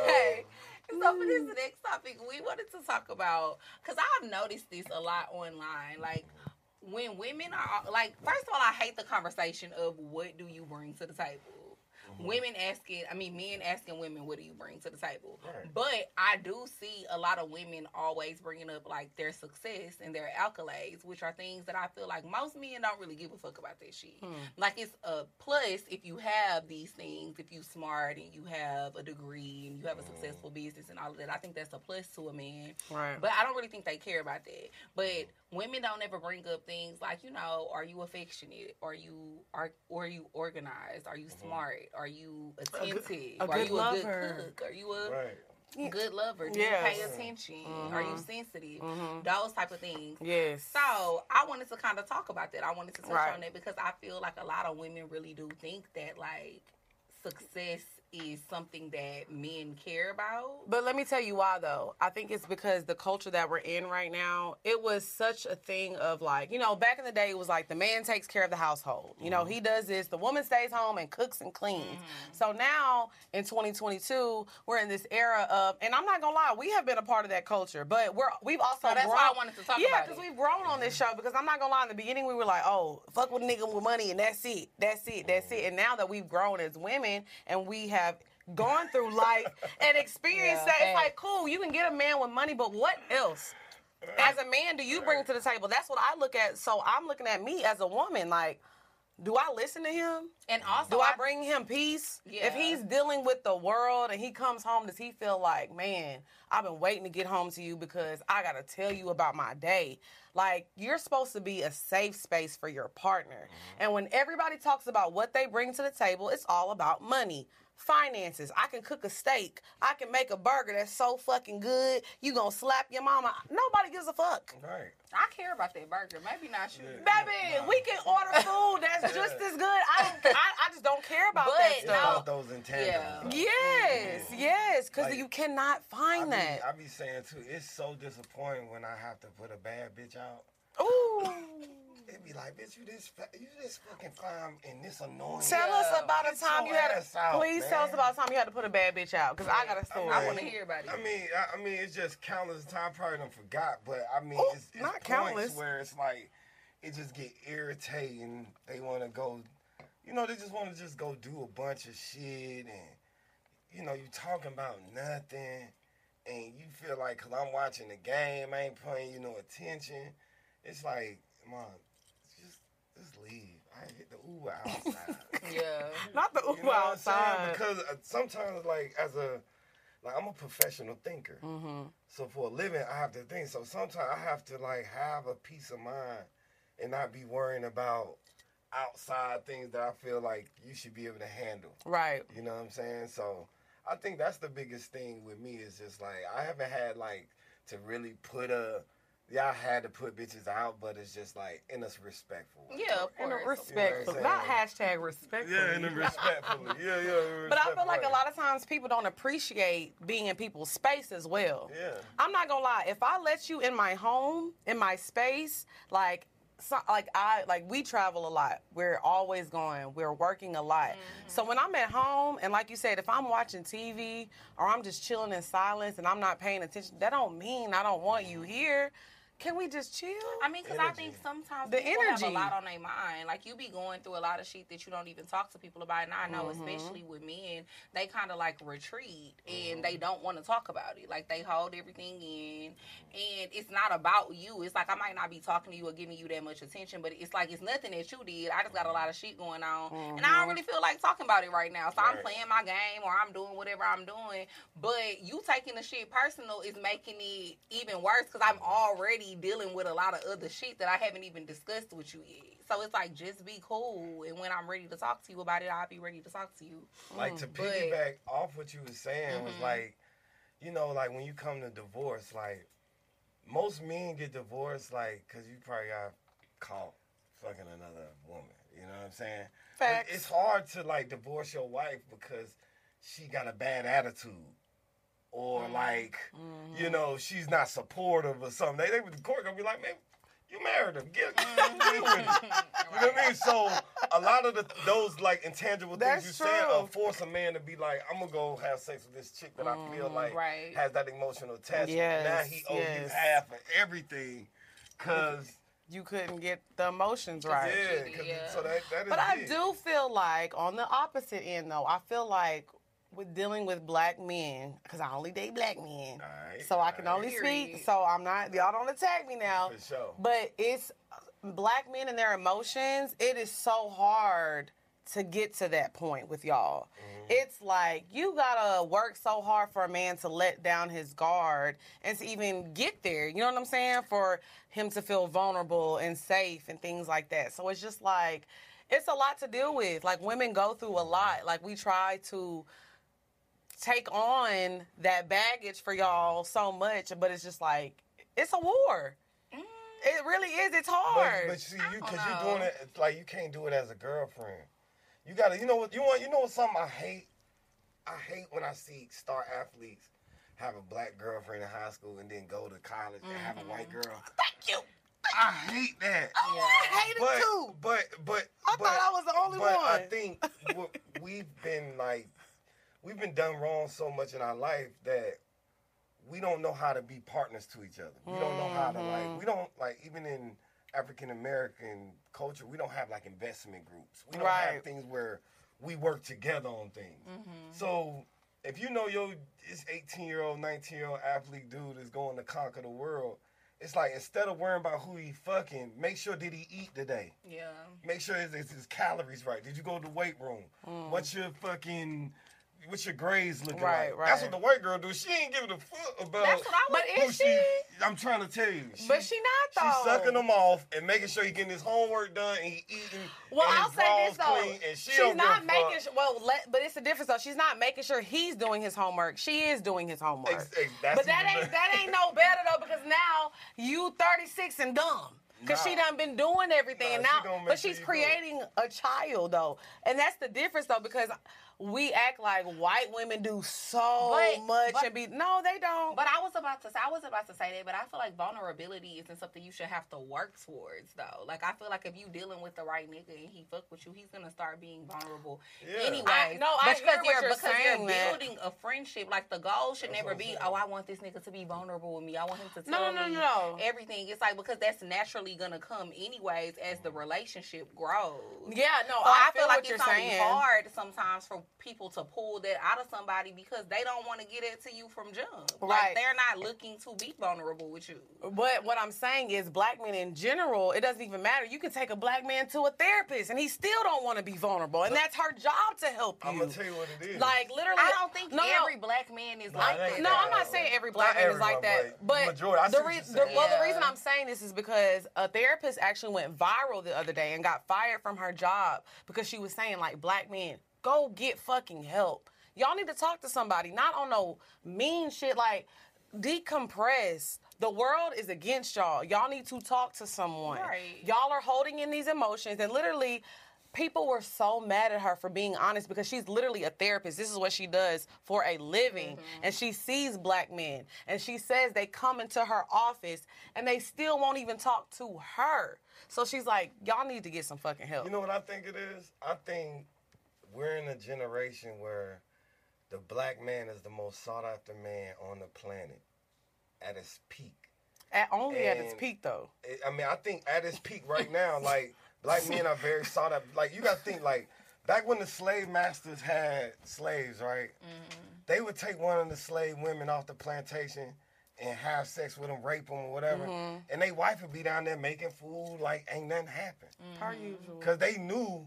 Okay. So for this next topic, we wanted to talk about, because I've noticed this a lot online, like when women are, like, first of all, I hate the conversation of what do you bring to the table. Women asking, I mean, men asking women, what do you bring to the table? Right. But I do see a lot of women always bringing up, like, their success and their accolades, which are things that I feel like most men don't really give a fuck about that shit. Hmm. Like, it's a plus if you have these things, if you smart and you have a degree and you have a successful business and all of that. I think that's a plus to a man. Right. But I don't really think they care about that. But women don't ever bring up things like, you know, are you affectionate? Are you are or you organized? Are you mm-hmm. smart? Are you attentive? A good, a are good you lover. A good cook? Are you a right. good lover? Do yes. you pay attention? Mm-hmm. Are you sensitive? Mm-hmm. Those type of things. Yes. So I wanted to kind of talk about that. I wanted to touch right. on that because I feel like a lot of women really do think that, like, success is something that men care about. But let me tell you why, though. I think it's because the culture that we're in right now, it was such a thing of, like, you know, back in the day, it was like the man takes care of the household. You know, mm-hmm. he does this. The woman stays home and cooks and cleans. Mm-hmm. So now, in twenty twenty-two, we're in this era of, and I'm not going to lie, we have been a part of that culture, but we're, we've also so that's grown. Why I wanted to talk yeah, about it. Yeah, because we've grown on this show, because I'm not going to lie, in the beginning, we were like, oh, fuck with a nigga with money, and that's it. That's it. That's it. And now that we've grown as women, and we have have gone through life and experienced yeah, that. It's and like, cool, you can get a man with money, but what else? As a man, do you bring to the table? That's what I look at. So I'm looking at me as a woman, like, do I listen to him? And also, do I, I bring him peace? Yeah. If he's dealing with the world and he comes home, does he feel like, man, I've been waiting to get home to you because I got to tell you about my day? Like, you're supposed to be a safe space for your partner. And when everybody talks about what they bring to the table, it's all about money. Finances. I can cook a steak. I can make a burger that's so fucking good. You gonna slap your mama. Nobody gives a fuck. Right. I care about that burger. Maybe not you. Yeah, baby, no. We can order food that's just as good. I don't, I, I just don't care about but, that stuff. No. About those yeah. Yes, mm-hmm. yes, because like, you cannot find I be, that. I be saying, too, it's so disappointing when I have to put a bad bitch out. Ooh. It be like, bitch, you this you this fucking fine and this annoying. Tell yeah. us about a time you had a. Out, please man. Tell us about a time you had to put a bad bitch out, because I got a story. I, mean, I want to hear about it. I mean, I, I mean, it's just countless times. Probably done forgot, but I mean, Ooh, it's, it's not points countless. Where it's like it just get irritating. They want to go, you know, they just want to just go do a bunch of shit, and you know, you talking about nothing, and you feel like, cause I'm watching the game, I ain't paying you no attention. It's like, mom. Just leave. I hit the Uber outside. yeah. Not the Uber you know outside. Because sometimes, like, as a, like, I'm a professional thinker. Mm-hmm. So for a living, I have to think. So sometimes I have to, like, have a peace of mind and not be worrying about outside things that I feel like you should be able to handle. Right. You know what I'm saying? So I think that's the biggest thing with me is just like I haven't had like to really put a yeah, I had to put bitches out, but it's just like in a respectful way. Yeah, of course. In a respectful, you know not hashtag respectfully. Yeah, in a respectfully. Yeah, yeah. Respectfully. But I feel like a lot of times people don't appreciate being in people's space as well. Yeah. I'm not gonna lie. If I let you in my home, in my space, like. So, like I like we travel a lot. We're always going. We're working a lot. Mm-hmm. So when I'm at home and like you said, if I'm watching T V or I'm just chilling in silence and I'm not paying attention, that don't mean I don't want you here. Can we just chill? I mean, because I think sometimes the people energy. have a lot on their mind. Like, you be going through a lot of shit that you don't even talk to people about. And I know, mm-hmm. especially with men, they kind of, like, retreat. Mm-hmm. And they don't want to talk about it. Like, they hold everything in. And it's not about you. It's like, I might not be talking to you or giving you that much attention. But it's like, it's nothing that you did. I just got a lot of shit going on. Mm-hmm. And I don't really feel like talking about it right now. So right. I'm playing my game or I'm doing whatever I'm doing. But you taking the shit personal is making it even worse because I'm already dealing with a lot of other shit that I haven't even discussed with you yet. So it's like, just be cool, and when I'm ready to talk to you about it, I'll be ready to talk to you. Like, to but, piggyback off what you was saying, mm-hmm. was like, you know, like when you come to divorce, like most men get divorced like because you probably got caught fucking another woman. You know what I'm saying? Facts. It's hard to like divorce your wife because she got a bad attitude. Or, like, mm-hmm. you know, she's not supportive or something. They, they the court going to be like, man, you married him. Get, get mm-hmm. with it. You know what I mean? So, a lot of the, those, like, intangible That's things you said uh, force a man to be like, I'm going to go have sex with this chick that mm, I feel like right. has that emotional attachment. Yes, now he owes yes. you half of everything because... you couldn't get the emotions right. Yeah, yeah. So that, that is But I it. do feel like, on the opposite end, though, I feel like... with dealing with black men, because I only date black men, right, so I can right. only speak, so I'm not, y'all don't attack me now. For sure. But it's black men and their emotions, it is so hard to get to that point with y'all. Mm-hmm. It's like, you gotta work so hard for a man to let down his guard and to even get there, you know what I'm saying? For him to feel vulnerable and safe and things like that. So it's just like, it's a lot to deal with. Like, women go through a lot. Like, we try to take on that baggage for y'all so much, but it's just like, it's a war. Mm. It really is. It's hard. But, but see, you, because you're doing it, it's like you can't do it as a girlfriend. You gotta, you know what, you want, you know what, something I hate? I hate when I see star athletes have a black girlfriend in high school and then go to college mm-hmm. and have a white girl. Thank you. I hate that. Oh, yeah. I hate but, it too. But, but, I but, thought I was the only but one. I think what we've been like, we've been done wrong so much in our life that we don't know how to be partners to each other. We don't know how to, like, we don't, like, even in African-American culture, we don't have, like, investment groups. We don't right. have things where we work together on things. Mm-hmm. So if you know your this eighteen-year-old, nineteen-year-old athlete dude is going to conquer the world, it's like, instead of worrying about who he fucking, make sure did he eat today? Yeah. Make sure is his calories right. Did you go to the weight room? Mm. What's your fucking... what's your grades looking right, like? Right. That's what the white girl do. She ain't giving a fuck about That's what I was, but is she, she? I'm trying to tell you. She, but she not, though. She's sucking him off and making sure he's getting his homework done and he eating well, and his I'll say this, though. Clean and she she's don't not making sure, well, let, but it's a difference, though. She's not making sure he's doing his homework. She is doing his homework. Ex- ex- but that ain't, that ain't no better, though, because now you thirty-six and dumb. Because nah. she done been doing everything. Nah, and now, she but she's sure creating good. a child, though. And that's the difference, though, because we act like white women do so but, much but, and be... No, they don't. But I was about to say I was about to say that, but I feel like vulnerability isn't something you should have to work towards, though. Like, I feel like if you dealing with the right nigga and he fuck with you, he's going to start being vulnerable yeah. anyway. I, no, I hear what you're Because saying, you're building that. a friendship. Like, the goal should that's never be, oh, I want this nigga to be vulnerable with me. I want him to tell no, no, no, me no. everything. It's like, because that's naturally gonna come anyways as the relationship grows. Yeah, no, so I, I feel, feel like what it's you're saying. hard sometimes for people to pull that out of somebody because they don't want to get it to you from jump. Right. Like, they're not looking to be vulnerable with you. But what I'm saying is, black men in general, it doesn't even matter. You can take a black man to a therapist and he still don't want to be vulnerable, and that's her job to help you. I'm gonna tell you what it is. Like, literally, I don't think no, every black man is no, like that. No, I'm not saying every black man is like that. But majority, the re- the, well, yeah. the reason I'm saying this is because. Uh, a therapist actually went viral the other day and got fired from her job because she was saying, like, black men, go get fucking help. Y'all need to talk to somebody, not on no mean shit, like, decompress. The world is against y'all. Y'all need to talk to someone. Right. Y'all are holding in these emotions, and literally, people were so mad at her for being honest because she's literally a therapist. This is what she does for a living. Mm-hmm. And she sees black men. And she says they come into her office and they still won't even talk to her. So she's like, y'all need to get some fucking help. You know what I think it is? I think we're in a generation where the black man is the most sought-after man on the planet at its peak. At only and at its peak, though. It, I mean, I think at its peak right now, like... Black men are very sought after. Like, you got to think, like, back when the slave masters had slaves, right? Mm-hmm. They would take one of the slave women off the plantation and have sex with them, rape them, or whatever. Mm-hmm. And they wife would be down there making food like ain't nothing happened. Per usual. Because they knew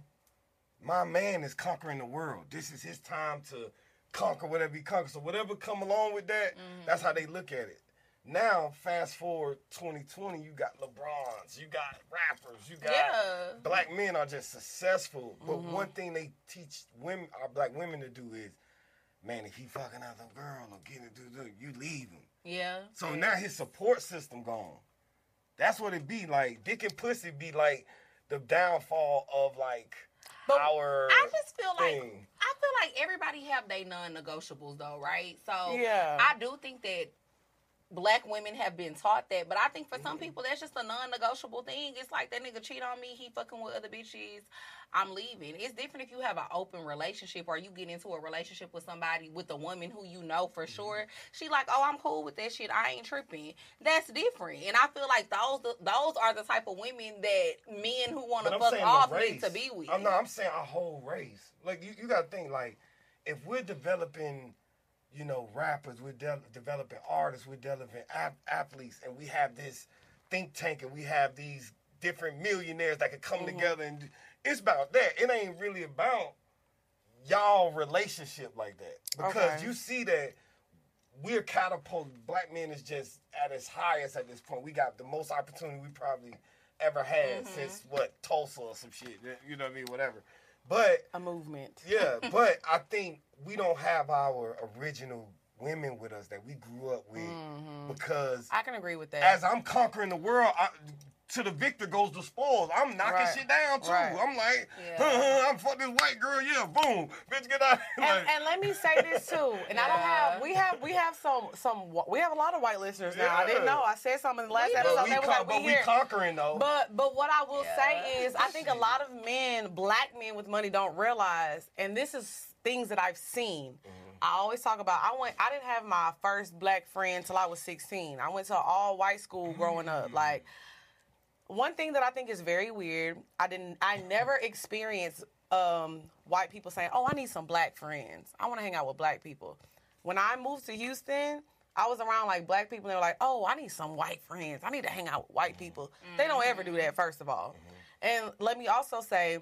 my man is conquering the world. This is his time to conquer whatever he conquers. So whatever come along with that, mm-hmm. that's how they look at it. Now, fast forward twenty twenty, you got LeBrons, you got rappers, you got yeah. black men are just successful. But mm-hmm. one thing they teach women, our black women to do is, man, if he fucking another girl or getting to you leave him. Yeah. So yeah. now his support system gone. That's what it be like. Dick and pussy be like the downfall of like but our I just feel thing. like I feel like everybody have their non-negotiables though, right? So yeah. I do think that black women have been taught that, but I think for some people that's just a non-negotiable thing. It's like, that nigga cheat on me, he fucking with other bitches, I'm leaving. It's different if you have an open relationship or you get into a relationship with somebody, with a woman who you know for sure. She like, oh, I'm cool with that shit, I ain't tripping. That's different. And I feel like those those are the type of women that men who want to fuck off need to be with. I'm not, I'm saying our whole race. Like, you, you got to think, like, if we're developing... You know, rappers, we're de- developing artists, we're developing ap- athletes, and we have this think tank, and we have these different millionaires that can come mm-hmm. together. And do- it's about that. It ain't really about y'all relationship like that. Because okay. you see that we're catapulted. Black men is just at its highest at this point. We got the most opportunity we probably ever had mm-hmm. since, what, Tulsa or some shit. You know what I mean? Whatever. But a movement. Yeah, but I think we don't have our original women with us that we grew up with mm-hmm. because I can agree with that. As I'm conquering the world, I, to the victor goes the spoils. I'm knocking right. shit down too. Right. I'm like, yeah. huh, I'm fuck this white girl. Yeah, boom, bitch, get out. Like, and, and let me say this too. And yeah. I don't have. We have. We have some. Some. We have a lot of white listeners yeah. now. I didn't know. I said something in the last we episode. They was con- like, we but here. we conquering though. But but what I will yeah. say is, I think a lot of men, black men with money, don't realize, and this is things that I've seen. Mm-hmm. I always talk about, I went. I didn't have my first black friend till I was sixteen. I went to an all-white school growing mm-hmm. up. Like. One thing that I think is very weird, I didn't, I never experienced um, white people saying, oh, I need some black friends. I want to hang out with black people. When I moved to Houston, I was around, like, black people, and they were like, oh, I need some white friends. I need to hang out with white people. Mm-hmm. They don't ever do that, first of all. Mm-hmm. And let me also say,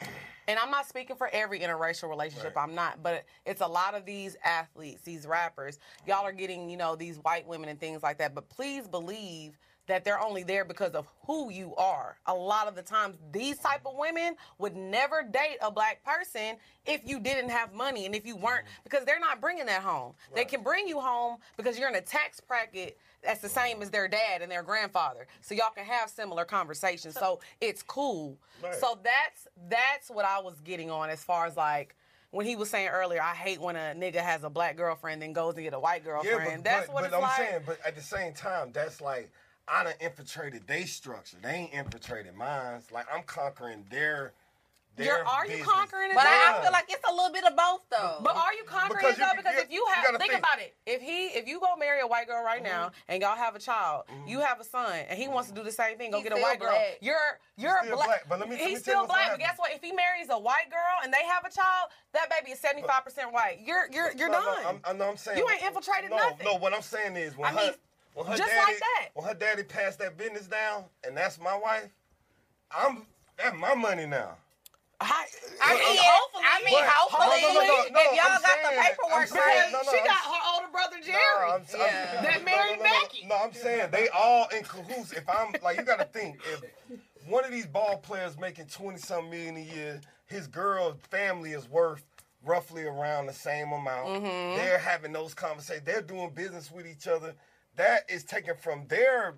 and I'm not speaking for every interracial relationship, right. I'm not, but it's a lot of these athletes, these rappers, y'all are getting, you know, these white women and things like that, but please believe that they're only there because of who you are. A lot of the times, these type of women would never date a black person if you didn't have money and if you weren't, because they're not bringing that home. Right. They can bring you home because you're in a tax bracket that's the same as their dad and their grandfather. So y'all can have similar conversations. So it's cool. Right. So that's that's what I was getting on as far as, like, when he was saying earlier, I hate when a nigga has a black girlfriend and goes and get a white girlfriend. Yeah, but, that's but, what but it's I'm like. saying, but at the same time, that's like, I done infiltrated their structure. They ain't infiltrated mine. Like, I'm conquering their, their You're, Are business. you conquering it? But yeah. I feel like it's a little bit of both, though. But are you conquering because it, though? You, because if you have, you think, think about it. If he, if you go marry a white girl right mm-hmm. now and y'all have a child, mm-hmm. you have a son, and he mm-hmm. wants to do the same thing, go he's get a white black. girl. You're, you're he's a black. black. But let me, he's let me still you black, but guess what? If he marries a white girl and they have a child, that baby is seventy-five percent but, white. You're, you're, you're no, done. No, I'm, I know I'm saying. You ain't infiltrated no, nothing. No, what I'm saying is, when her... When her Just daddy, like that. When her daddy passed that business down, and that's my wife, I'm that's my money now. I, I mean, hopefully, I mean, hopefully, no, no, no, no, no, if y'all I'm got saying, the paperwork saying, right, no, no, she I'm, got her older brother Jerry. No, I'm, yeah. I'm, that married no, no, no, Becky. No, I'm saying they all in cahoots. If I'm like, you got to think, if one of these ball players making twenty-something million a year, his girl family is worth roughly around the same amount. Mm-hmm. They're having those conversations. They're doing business with each other. That is taken from their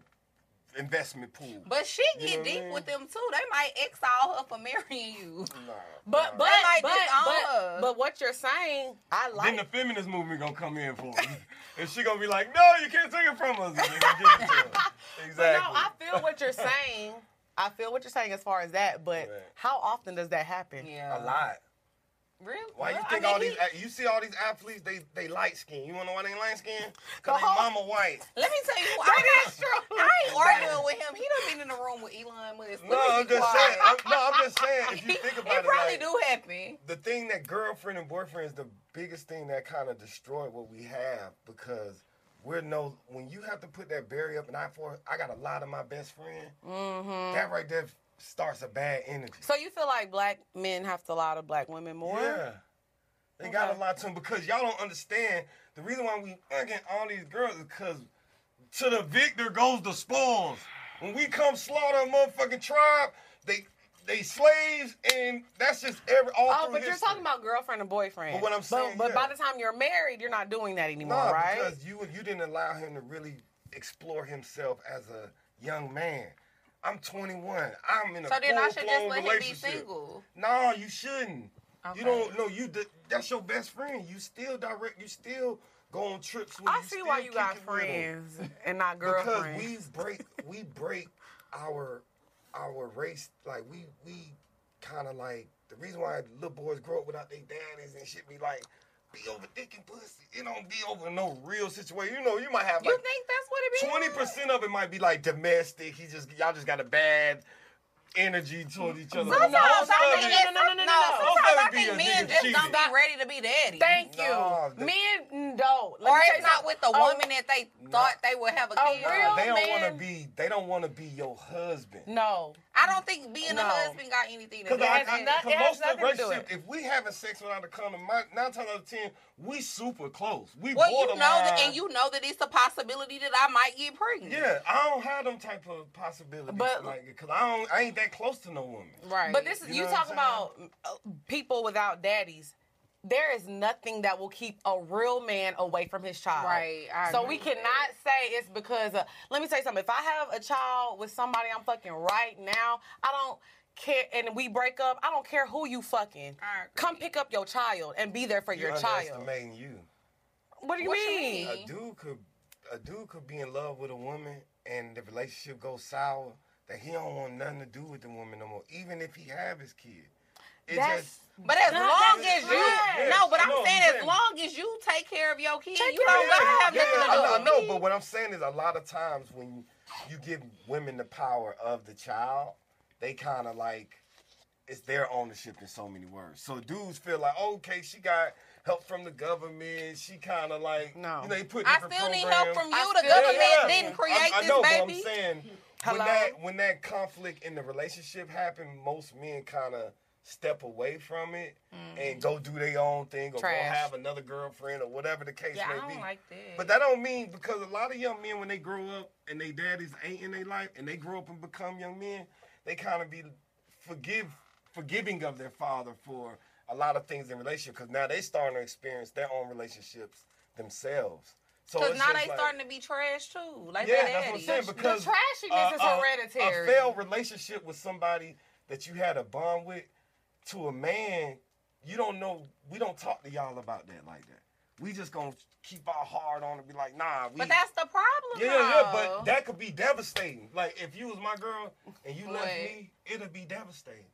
investment pool. But she get you know deep I mean? with them too. They might exile her for marrying you. Nah, but nah. but might but, but, but what you're saying, I like. Then the feminist movement gonna come in for her. And she gonna be like, no, you can't take it from us. Give it to her. Exactly. But no, I feel what you're saying. I feel what you're saying as far as that, but right. how often does that happen? Yeah. A lot. Really? Why well, you think I mean, all these? He, you see all these athletes? They they light skin. You wanna know why they light skin? Cause they mama white. Let me tell you, I ain't, I ain't arguing with him. He done been in the room with Elon Musk. No, I'm just quiet. saying. I'm, no, I'm just saying. If you think about it, it probably like, do happen. The thing that girlfriend and boyfriend is the biggest thing that kind of destroyed what we have, because we're no. When you have to put that barrier up, and I for I got a lot of my best friend. Mm-hmm. That right there starts a bad energy. So you feel like black men have to lie to black women more? Yeah. They okay. got a lot to them because y'all don't understand. The reason why we fucking all these girls is because to the victor goes the spoils. When we come slaughter a motherfucking tribe, they they slaves, and that's just every all Oh, but history. You're talking about girlfriend and boyfriend. But what I'm saying But, but yeah. by the time you're married, you're not doing that anymore, no, right? because you, you didn't allow him to really explore himself as a young man. I'm twenty-one. I'm in a so full-blown relationship. So then I should just let him be single. No, you shouldn't. Okay. You don't. No, you. That's your best friend. You still direct. You still go on trips with. I see why you got friends and not girlfriends. Because we break. We break our our race. Like we we kind of like the reason why little boys grow up without their daddies and shit. Be like. Be over dick and pussy. It don't be over no real situation. You know, you might have like... You think that's what it be? twenty percent of it might be like domestic. He just... Y'all just got a bad energy towards each other. Sometimes I think... No, no, no, no, no. Sometimes I think men just don't be ready to be daddy. Thank you. Men don't. Or it's not with the woman that they thought they would have a kid. They don't want to be... They don't want to be your husband. No. I don't think being no. a husband got anything to do with that. Because most of the relationship, if we having sex without a condom, nine times out of ten, we super close. We well, borderline. You know that, and you know that it's a possibility that I might get pregnant. Yeah, I don't have them type of possibilities. But because like, I don't, I ain't that close to no woman. Right. But this is you, you talk about people without daddies. There is nothing that will keep a real man away from his child. Right. I so we cannot that. say it's because, of, let me tell you something. If I have a child with somebody I'm fucking right now, I don't care, and we break up, I don't care who you fucking. Come pick up your child and be there for You're your child. Underestimating you. What do you, what mean? you mean? A dude could, a dude could be in love with a woman and the relationship goes sour, that he don't want nothing to do with the woman no more, even if he have his kid. It That's, just, but as God, long as you, yes, no, but I'm no, saying as long as you take care of your kids, you don't gotta have yeah, nothing yeah, to do with me. No, but what I'm saying is a lot of times when you, you give women the power of the child, they kind of like, it's their ownership in so many words. So dudes feel like, oh, okay, she got help from the government. She kind of like, no. you know, they put I still programs. need help from you. I the still, government yeah. didn't create I, I know, this, baby. But I'm saying, Hello? when that, when that conflict in the relationship happened, most men kind of step away from it mm. and go do their own thing or Trash. go have another girlfriend or whatever the case yeah, may be. I don't like that. But that don't mean, because a lot of young men, when they grow up and they daddies ain't in their life and they grow up and become young men, they kind of be forgive forgiving of their father for a lot of things in relationship, because now they starting to experience their own relationships themselves. Because so now they like, starting to be trash, too. Like yeah, that's what I'm saying. Because the trashiness uh, is hereditary. A, a failed relationship with somebody that you had a bond with, to a man, you don't know, we don't talk to y'all about that like that. We just gonna keep our heart on and be like, nah. We, but that's the problem, Yeah, though. yeah, but that could be devastating. Like, if you was my girl and you Boy. left me, it'll be devastating.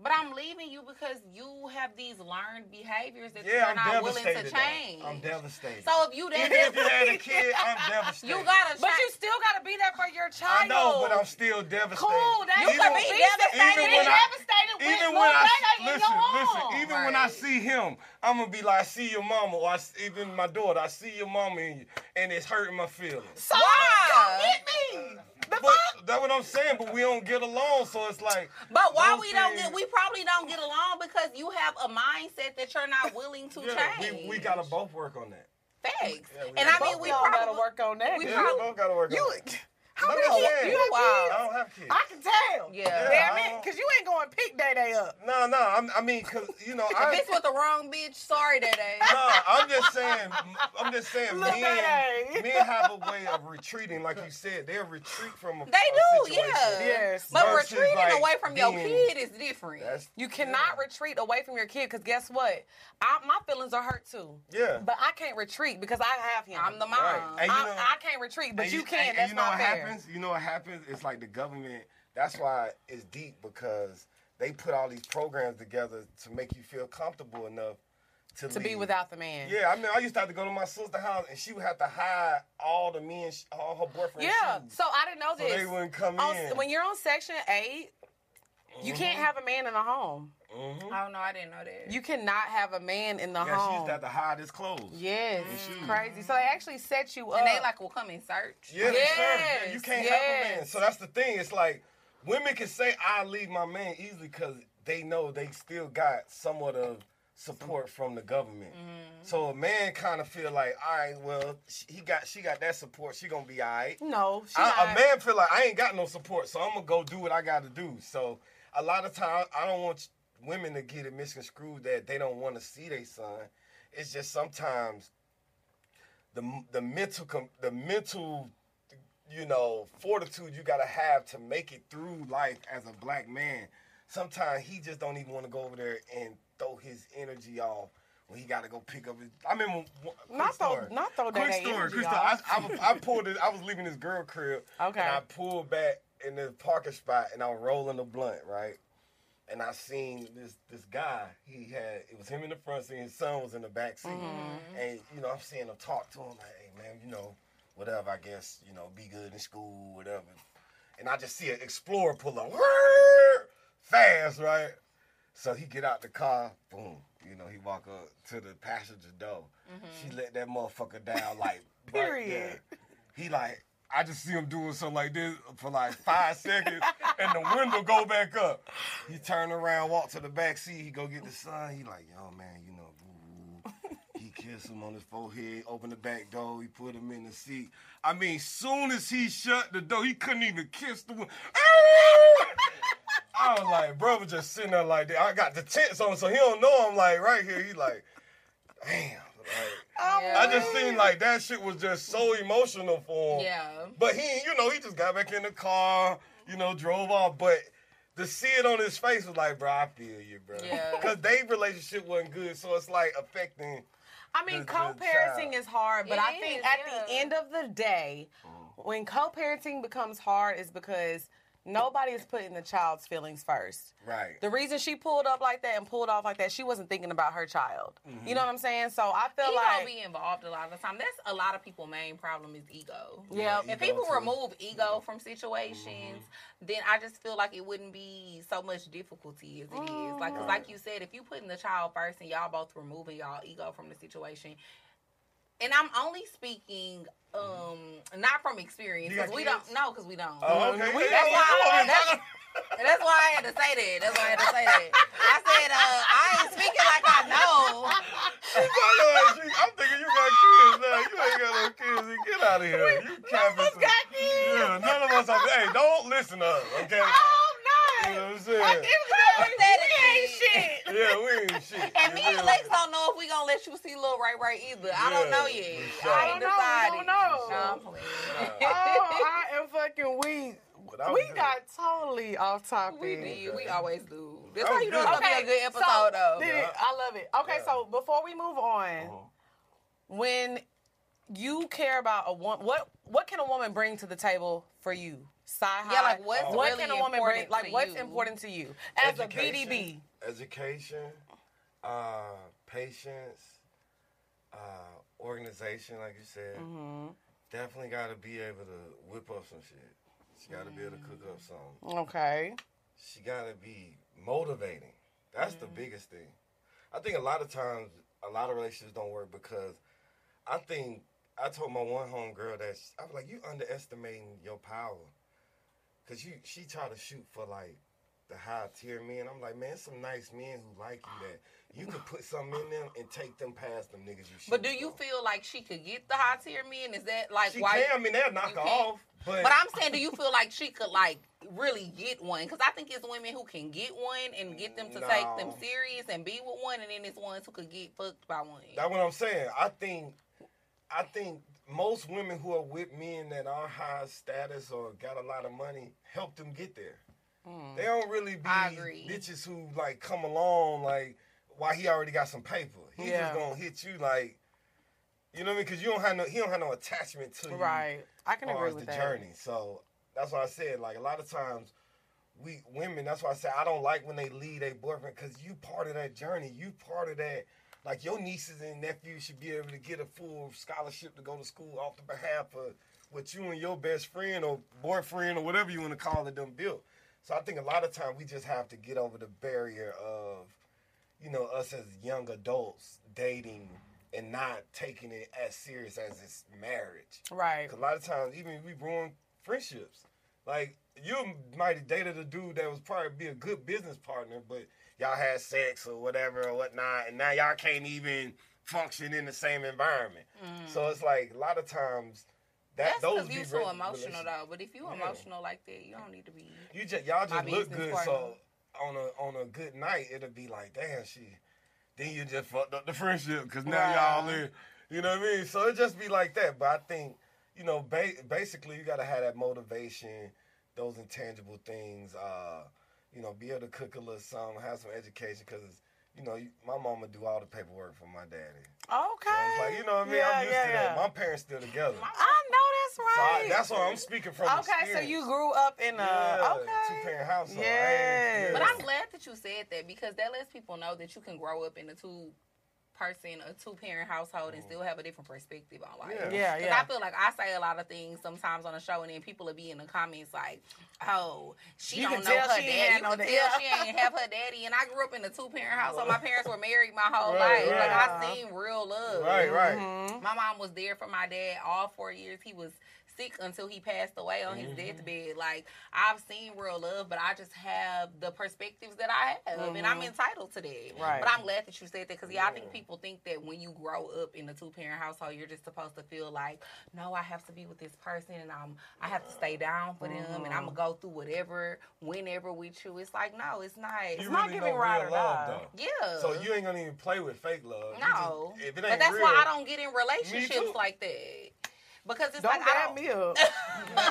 But I'm leaving you because you have these learned behaviors that yeah, you're I'm not willing to change. Though. I'm devastated. So if you didn't Even if you had a kid, I'm devastated. You gotta But you still gotta be there for your child. I know, but I'm still devastated. Cool, that you can be devastated. Even when I, devastated even with when I listen, listen, even right. when I see him, I'm gonna be like, I see your mama, or I see, even my daughter, I see your mama in you, and it's hurting my feelings. So why? Don't hit me. But that's what I'm saying, but we don't get along, so it's like... But why we don't get... We probably don't get along because you have a mindset that you're not willing to yeah, change. We, we got to both work on that. Thanks. Yeah, and I mean, we probably got to work on that. We yeah, probably, we both got to work you, on that. How many kids? You have kids? I don't have kids. I can tell. Yeah. Damn it, because you ain't going to pick Day Day up. No, no. I'm, I mean, because, you know. I, if it's with the wrong bitch, sorry, Day Day. No, I'm just saying, I'm just saying, men, men have a way of retreating. Like you said, they'll retreat from a They a do, situation. yeah. Yes. But versus retreating like away from being, your kid is different. You cannot yeah. retreat away from your kid, because guess what? I, my feelings are hurt, too. Yeah. But I can't retreat because I have him. I'm the mom. Right. I, know, I can't retreat, but you, you can. And, and that's you know not fair. You know what happens? It's like the government. That's why it's deep, because they put all these programs together to make you feel comfortable enough to, to be without the man. Yeah, I mean, I used to have to go to my sister's house, and she would have to hide all the men, all her boyfriend's Yeah, shoes. So I didn't know this. So they wouldn't come on, in. When you're on Section eight, mm-hmm. you can't have a man in the home. Mm-hmm. I don't know. I didn't know that. You cannot have a man in the yeah, home. Yeah, she used to have to hide his clothes. Yes. Mm-hmm. Crazy. So they actually set you up. And they, like, will come and search. Yeah, yes. they serve. You can't yes. have a man. So that's the thing. It's like, women can say, I leave my man easily, because they know they still got somewhat of support from the government. Mm-hmm. So a man kind of feel like, all right, well, she, he got, she got that support. She going to be all right. No, she I, not. A man feel like, I ain't got no support, so I'm going to go do what I got to do. So a lot of times, I don't want you, women to get it misconstrued that they don't want to see their son. It's just sometimes the the mental the mental you know fortitude you gotta have to make it through life as a black man. Sometimes he just don't even want to go over there and throw his energy off when he gotta go pick up his. I remember not throw not throw that energy off. Quick story, I, I, I pulled it. I was leaving this girl crib, okay, and I pulled back in the parking spot and I was rolling the blunt, right. And I seen this this guy. He had it was him in the front seat. His son was in the back seat. Mm-hmm. And you know, I'm seeing him talk to him like, "Hey man, you know, whatever. I guess you know, be good in school, whatever." And I just see an Explorer pull up, fast, right? So he get out the car, boom. You know, he walk up to the passenger door. Mm-hmm. She let that motherfucker down like period. Right there. He like. I just see him doing something like this for like five seconds, and the window go back up. He turn around, walk to the back seat. He go get the son. He like, yo, man, you know, boo, boo. He kissed him on his forehead, opened the back door. He put him in the seat. I mean, soon as he shut the door, he couldn't even kiss the window. I was like, bro, was just sitting there like that. I got the tents on, so he don't know I'm like right here. He like, damn. Like, yeah. I just seen like that shit was just so emotional for him. Yeah. But he, you know, he just got back in the car, you know, drove off. But to see it on his face was like, bro, I feel you, bro. Yeah. Because their relationship wasn't good, so it's like affecting. I mean, the, co-parenting the is hard, but it I is, think at yeah. the end of the day, mm. when co-parenting becomes hard is because nobody is putting the child's feelings first. Right. The reason she pulled up like that and pulled off like that, she wasn't thinking about her child. Mm-hmm. You know what I'm saying? So I feel ego like... Ego be involved a lot of the time. That's a lot of people's main problem is ego. Yeah. If ego people too. remove ego from situations, mm-hmm. then I just feel like it wouldn't be so much difficulty as it mm-hmm. is. Like, cause like you said, if you putting the child first and y'all both removing y'all ego from the situation... And I'm only speaking, um, not from experience, because we kids? don't, no, because we don't. Oh, okay. We, that's, why, that's, that's why I had to say that. That's why I had to say that. I said, uh, I ain't speaking like I know. I'm thinking you got kids now. You ain't got no kids. Get out of here. We, you none of us some, got kids. Yeah, none of us have, hey, don't listen to us, okay? Oh, no. You know what I'm saying? Like, we ain't shit. Yeah, we ain't shit. And me and Lex don't know if we gonna let you see Lil Ray Ray either. I yeah, don't know yet. Sure. I ain't decided. I don't know. No, oh, I am fucking weak. We good. got totally off topic. We did. We always do. That's how you know it's gonna be a good episode, so, though. Yeah. I love it. Okay, yeah. So before we move on, uh-huh. when you care about a woman, what what can a woman bring to the table for you? Sci-hi. Yeah, like what's what really can a woman bring? Like what's you? important to you as education, a B D B? Education, uh, patience, uh, organization. Like you said, mm-hmm. definitely got to be able to whip up some shit. She got to mm-hmm. be able to cook up something. Okay. She got to be motivating. That's mm-hmm. the biggest thing. I think a lot of times, a lot of relationships don't work because I think I told my one homegirl that she, I was like, you underestimating your power. Because you, she tried to shoot for, like, the high tier men. I'm like, man, it's some nice men who like you that you could put something in them and take them past them niggas you shoot. But do you them. feel like she could get the high tier men? Is that like she why? She can. I mean, they'll knock her off. But, but I'm saying, do you feel like she could like really get one? Because I think it's women who can get one and get them to no. take them serious and be with one, and then it's ones who could get fucked by one. That's what I'm saying. I think, I think. Most women who are with men that are high status or got a lot of money help them get there. Mm. They don't really be bitches who like come along like why he already got some paper. He yeah. just gonna hit you like, you know what I mean? Because you don't have no he don't have no attachment to right. you. I can agree with that. As the journey, so that's why I said like a lot of times we women. That's why I said I don't like when they leave their boyfriend because you part of that journey. You part of that. Like, your nieces and nephews should be able to get a full scholarship to go to school off the behalf of what you and your best friend or boyfriend or whatever you want to call it done built. So I think a lot of time we just have to get over the barrier of, you know, us as young adults dating and not taking it as serious as it's marriage. Right. 'Cause a lot of times, even we ruin friendships. Like, you might have dated a dude that was probably be a good business partner, but y'all had sex or whatever or whatnot, and now y'all can't even function in the same environment. Mm. So it's like a lot of times that that's those be you so emotional though. But if you yeah. emotional like that, you don't need to be. You just y'all just look good. Partner. So on a on a good night, it'll be like damn she. Then you just fucked up the friendship because now wow. y'all in. You know what I mean? So it just be like that. But I think you know ba basically you gotta have that motivation, those intangible things. Uh, You know, be able to cook a little something, have some education, because, you know, my mama do all the paperwork for my daddy. Okay. So like, you know what I mean? Yeah, I'm used yeah, to that. Yeah. My parents still together. I know that's right. So I, that's why I'm speaking from okay, experience. Okay, so you grew up in a yeah, okay. two-parent household. Yeah. yeah. But I'm glad that you said that, because that lets people know that you can grow up in a two person, a two-parent household and still have a different perspective on life. Yeah, yeah. yeah. I feel like I say a lot of things sometimes on the show and then people will be in the comments like, oh, she you don't know her daddy. You can tell she ain't have her daddy. And I grew up in a two-parent household. My parents were married my whole right, life. Right. Like, I seen real love. Right, right. Mm-hmm. My mom was there for my dad all four years. He was sick until he passed away on his mm-hmm. deathbed. Like, I've seen real love, but I just have the perspectives that I have, mm-hmm. and I'm entitled to that. Right. But I'm glad that you said that, because, yeah, yeah, I think people think that when you grow up in a two-parent household, you're just supposed to feel like, no, I have to be with this person, and I'm, I have to stay down for mm-hmm. them, and I'm going to go through whatever, whenever with you. It's like, no, it's not. You it's really not giving right or love, though. Yeah. So you ain't going to even play with fake love. No. Just, if it ain't but that's real, why I don't get in relationships like that. Because it's don't like, I don't... me up. I,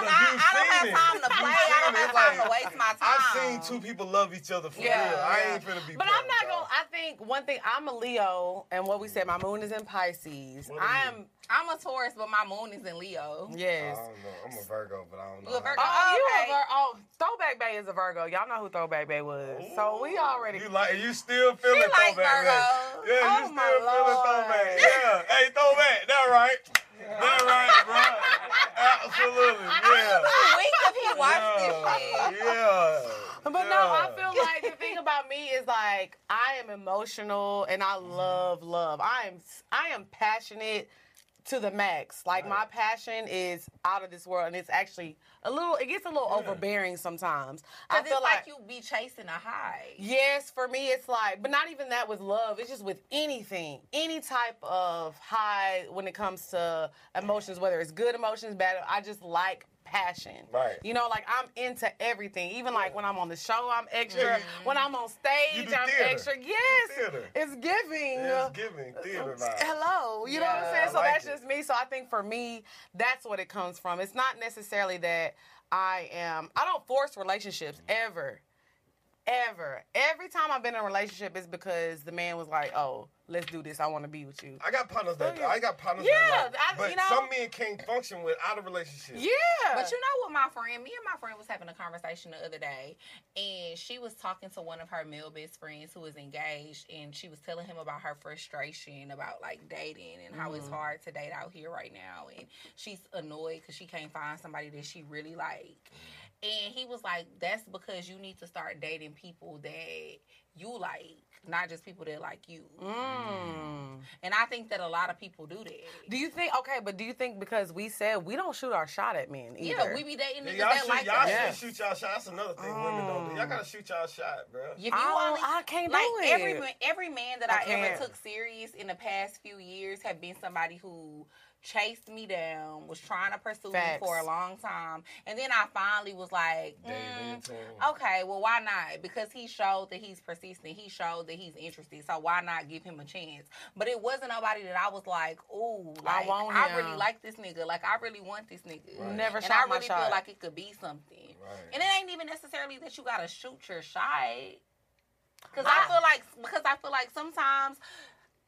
I don't have it. time to play. I don't have time like, to waste my time. I've seen two people love each other for yeah. real. I ain't finna be But I'm not going to... I think one thing, I'm a Leo, and what we said, my moon is in Pisces. I am... I'm a Taurus, but my moon is in Leo. Yes. I don't know. I'm a Virgo, but I don't know. You're a Virgo. Oh, okay. you a Virgo. Oh, Throwback Bay is a Virgo. Y'all know who Throwback Bay was. Ooh. So we already... You like? You still feeling she Throwback Bay. Yeah, oh, you still feeling Throwback. Yeah. Hey, Throwback. That right. Yeah. That right, bro. Absolutely. Yeah. I'm weak if he watched this shit. Yeah. But yeah. no, I feel like the thing about me is like, I am emotional and I love love. I am, I am passionate to the max. Like, right. my passion is out of this world, and it's actually a little, it gets a little yeah. overbearing sometimes. I feel it's like, like you be chasing a high. Yes, for me, it's like, but not even that with love. It's just with anything, any type of high when it comes to emotions, whether it's good emotions, bad. I just like passion. Right. You know, like, I'm into everything. Even, like, yeah. when I'm on the show, I'm extra. Yeah. When I'm on stage, I'm theater. extra. Yes. It's giving. Yeah, it's giving. Theater vibes. Hello. You yeah, know what I'm saying? I so like that's it. just me. So I think for me, that's what it comes from. It's not necessarily that I am... I don't force relationships, ever. Ever. Every time I've been in a relationship, it's because the man was like, oh, let's do this. I want to be with you. I got partners that I got partners yeah, that like, I, but you know, some men can't function without a relationship. Yeah. But you know what, my friend, me and my friend was having a conversation the other day, and she was talking to one of her male best friends who is engaged, and she was telling him about her frustration about, like, dating and how mm-hmm. it's hard to date out here right now. And she's annoyed because she can't find somebody that she really like. And he was like, that's because you need to start dating people that you like, not just people that like you. Mm. And I think that a lot of people do that. Do you think, okay, but do you think because we said we don't shoot our shot at men either? Yeah, we be dating niggas yeah, that shoot, like y'all us. Y'all should shoot y'all shot. That's another thing mm. women don't do. Y'all gotta shoot y'all shot, bro. If you I, only, I can't like do it. Every, every man that I, I ever took serious in the past few years have been somebody who chased me down, was trying to pursue Facts. me for a long time, and then I finally was like, mm, okay, well, why not? Because he showed that he's persistent. He showed that he's interested, so why not give him a chance? But it wasn't nobody that I was like, ooh, like, I, want I really like this nigga. Like, I really want this nigga. Right. Never and shot I really my feel shot. Like it could be something. Right. And it ain't even necessarily that you gotta shoot your shot. Because I, I feel like, because I feel like sometimes...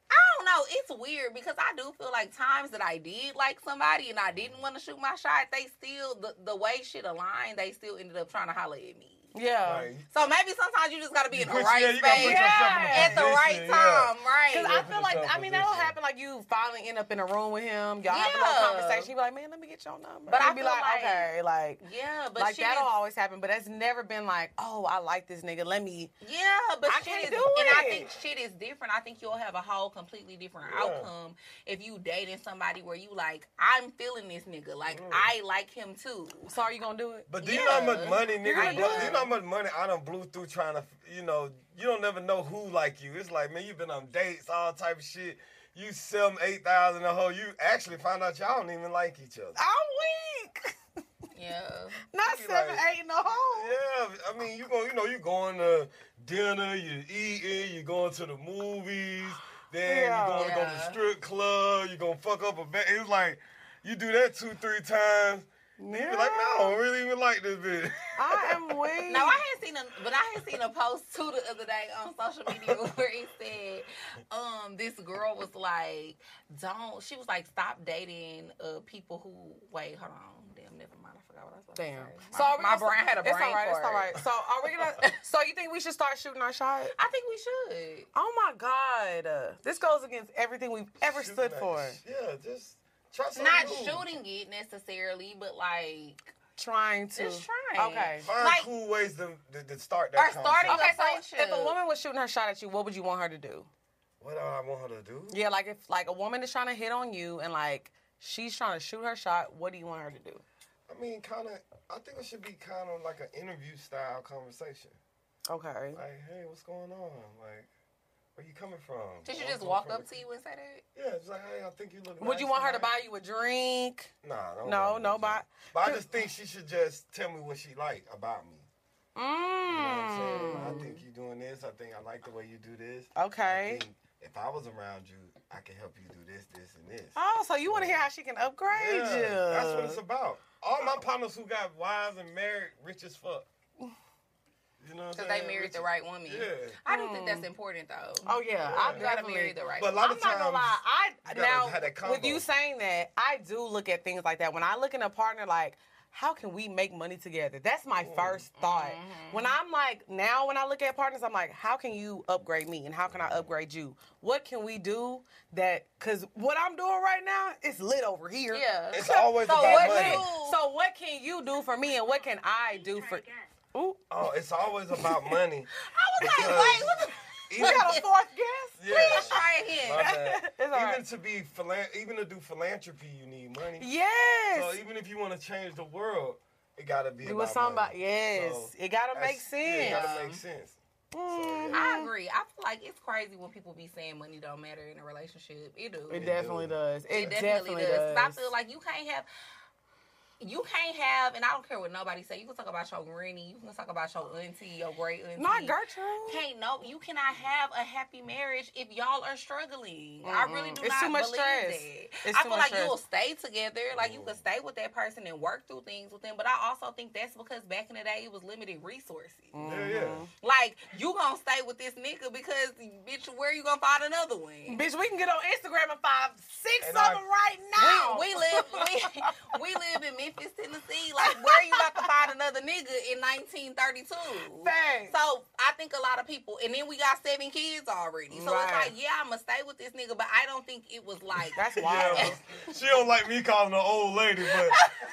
I don't know. It's weird because I do feel like times that I did like somebody and I didn't want to shoot my shot, they still, the, the way shit aligned, they still ended up trying to holler at me. Yeah. Right. So maybe sometimes you just got to be in the right space at the right time, right? Because I feel like, I mean, that'll happen like you finally end up in a room with him, y'all yeah. have a little conversation, you be like, man, let me get your number. But I'd be like, like, okay, like, yeah, but like that'll is, always happen, but that's never been like, oh, I like this nigga, let me. Yeah, but I shit can't is, do it. And I think shit is different. I think you'll have a whole completely different yeah. outcome if you dating somebody where you like, I'm feeling this nigga, like, mm. I like him too. So are you going to do it? But do yeah. you know how much money niggas do? You know how much money I done blew through trying to, you know, you don't never know who like you. It's like, man, you've been on dates, all type of shit. You sell them eight thousand a hoe. You actually find out y'all don't even like each other. I'm weak. Yeah. Not seven, like, eight in a hoe. Yeah. I mean, you go, you know, you going to dinner, you eating, you going to the movies, then yeah. you going yeah. to go to the strip club, you going to fuck up a bet. It's like, you do that two, three times. Yeah. You be like, no, I don't really even like this bitch. I am weak. No, I had seen a, but I had seen a post too the other day on social media where it said, um, this girl was like, don't. She was like, stop dating uh people who. Wait, hold on. Damn, never mind. I forgot what I was. Damn. My, so are we my gonna, brain had a brain. It's all right. It's all right. So are we gonna? So you think we should start shooting our shot? I think we should. Oh my God, uh, this goes against everything we've ever Shoot stood that. for. Yeah, just. Not move. shooting it necessarily, but like trying to. Just trying. Okay. Find like, cool ways to, to, to start that. Or starting. Okay, so if a woman was shooting her shot at you, what would you want her to do? What do I want her to do? Yeah, like if like a woman is trying to hit on you and like she's trying to shoot her shot, what do you want her to do? I mean, kind of. I think it should be kind of like an interview style conversation. Okay. Like, hey, what's going on? Like. Where you coming from? Did you just walk up to you and say that? Yeah, it's like, hey, I think you look nice. Would you want her to buy you a drink? Nah, no, no, but I just think she should just tell me what she like about me. Mm. You know what I'm saying? I think you're doing this. I think I like the way you do this. Okay. I think if I was around you, I could help you do this, this, and this. Oh, so you want to hear how she can upgrade yeah, you? That's what it's about. All my partners who got wives and married, rich as fuck. You know, because they married the right woman. Yeah. I do think that's important, though. Oh, yeah. yeah. I've got to marry the right woman. But a lot of I'm times, not going to lie. I, you now, have that with you saying that, I do look at things like that. When I look at a partner, like, how can we make money together? That's my mm. first thought. Mm-hmm. When I'm like, now when I look at partners, I'm like, how can you upgrade me and how can I upgrade you? What can we do that, because what I'm doing right now, it's lit over here. Yeah. It's always so about what money. Can, so what can you do for me and what can I do for you? Ooh. Oh, it's always about money. I was like, wait, what the... We got a fourth guest? Yeah. Please try again. Even right. to be phila- even to do philanthropy, you need money. Yes. So even if you want to change the world, it got to be do about somebody. Money. Yes. So it got to make sense. It got to make sense. Mm-hmm. So, yeah. I agree. I feel like it's crazy when people be saying money don't matter in a relationship. It do. It, it definitely do. does. It, it definitely, definitely does. does. I feel like you can't have... You can't have, and I don't care what nobody say. You can talk about your granny, you can talk about your auntie, your great auntie. Not Gertrude. Can't no. You cannot have a happy marriage if y'all are struggling. Mm-hmm. I really do it's not too much believe stress. that. It's I feel like stress. You'll stay together. Like you can stay with that person and work through things with them. But I also think that's because back in the day it was limited resources. Mm-hmm. Yeah, yeah. Like like, you gonna stay with this nigga because, bitch, where you gonna find another one? Bitch, we can get on Instagram and find six and of I, them right now. We, we live we, we live in Memphis, Tennessee. Like, where you about to find another nigga in nineteen thirty-two? Thanks. So, I think a lot of people, and then we got seven kids already. So, right. It's like, yeah, I'm gonna stay with this nigga, but I don't think it was like... That's wild. Yeah. She don't like me calling her old lady, but,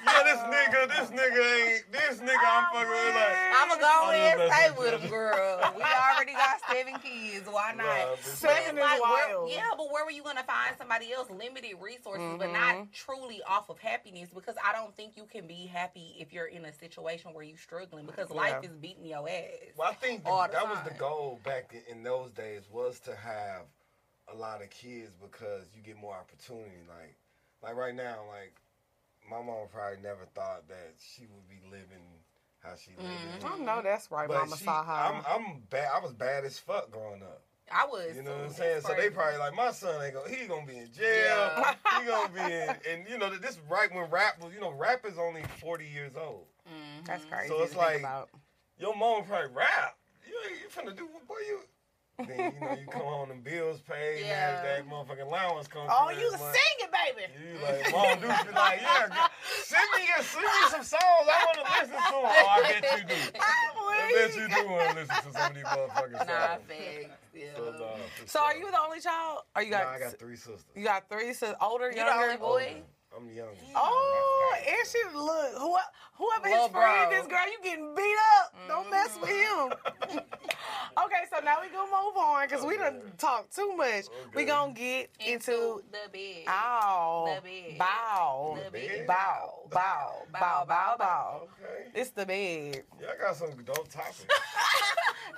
yeah, this nigga, this nigga ain't, this nigga I'm fucking with, like... I'm gonna go in and stay with him, girl. We already got seven kids. Why not? Wow, seven is like, wild. Where, yeah, but where were you gonna find somebody else? Limited resources, mm-hmm. but not truly off of happiness, because I don't think you can be happy if you're in a situation where you're struggling, because yeah. life is beating your ass. Well, I think the, that time. was the goal back in, in those days, was to have a lot of kids because you get more opportunity. Like, like right now, like my mom probably never thought that she would be living how she lived. Mm. I know that's right, but Mama she, Sahada. I'm, I'm bad. I was bad as fuck growing up. I was. You know what I'm saying? Crazy. So they probably like, my son ain't gonna. He gonna be in jail. Yeah. He gonna be in, and you know this right when rap was. You know, rap is only forty years old. Mm-hmm. That's crazy. So it's like about. Your mom probably rap. You you finna do what boy you. Then you know you come on and bills paid, yeah. and that motherfucking allowance comes. Oh, you sing it, baby. You like, Mom Duke be like, yeah, girl, send me your, send me some songs. I want to listen to them. Oh, I bet you do. I bet you do want to listen to some of these motherfucking songs. Nah, thanks. Yeah. So, no, so are you the only child? Are you got? No, I got three sisters. You got three sisters. Older, you younger, the only boy. Older. I'm the youngest. Oh, and she look who whoever his friend is, girl, you getting beat up. Mm-hmm. Don't mess with him. Okay, so now we gonna move on because okay. we done talked too much. Okay. We gonna get into, into the bed. Ow. The bed. Bow. The bed. Bow. Bow. Bow. Bow. Bow. Bow. Okay. It's the bed. Y'all got some dope topics.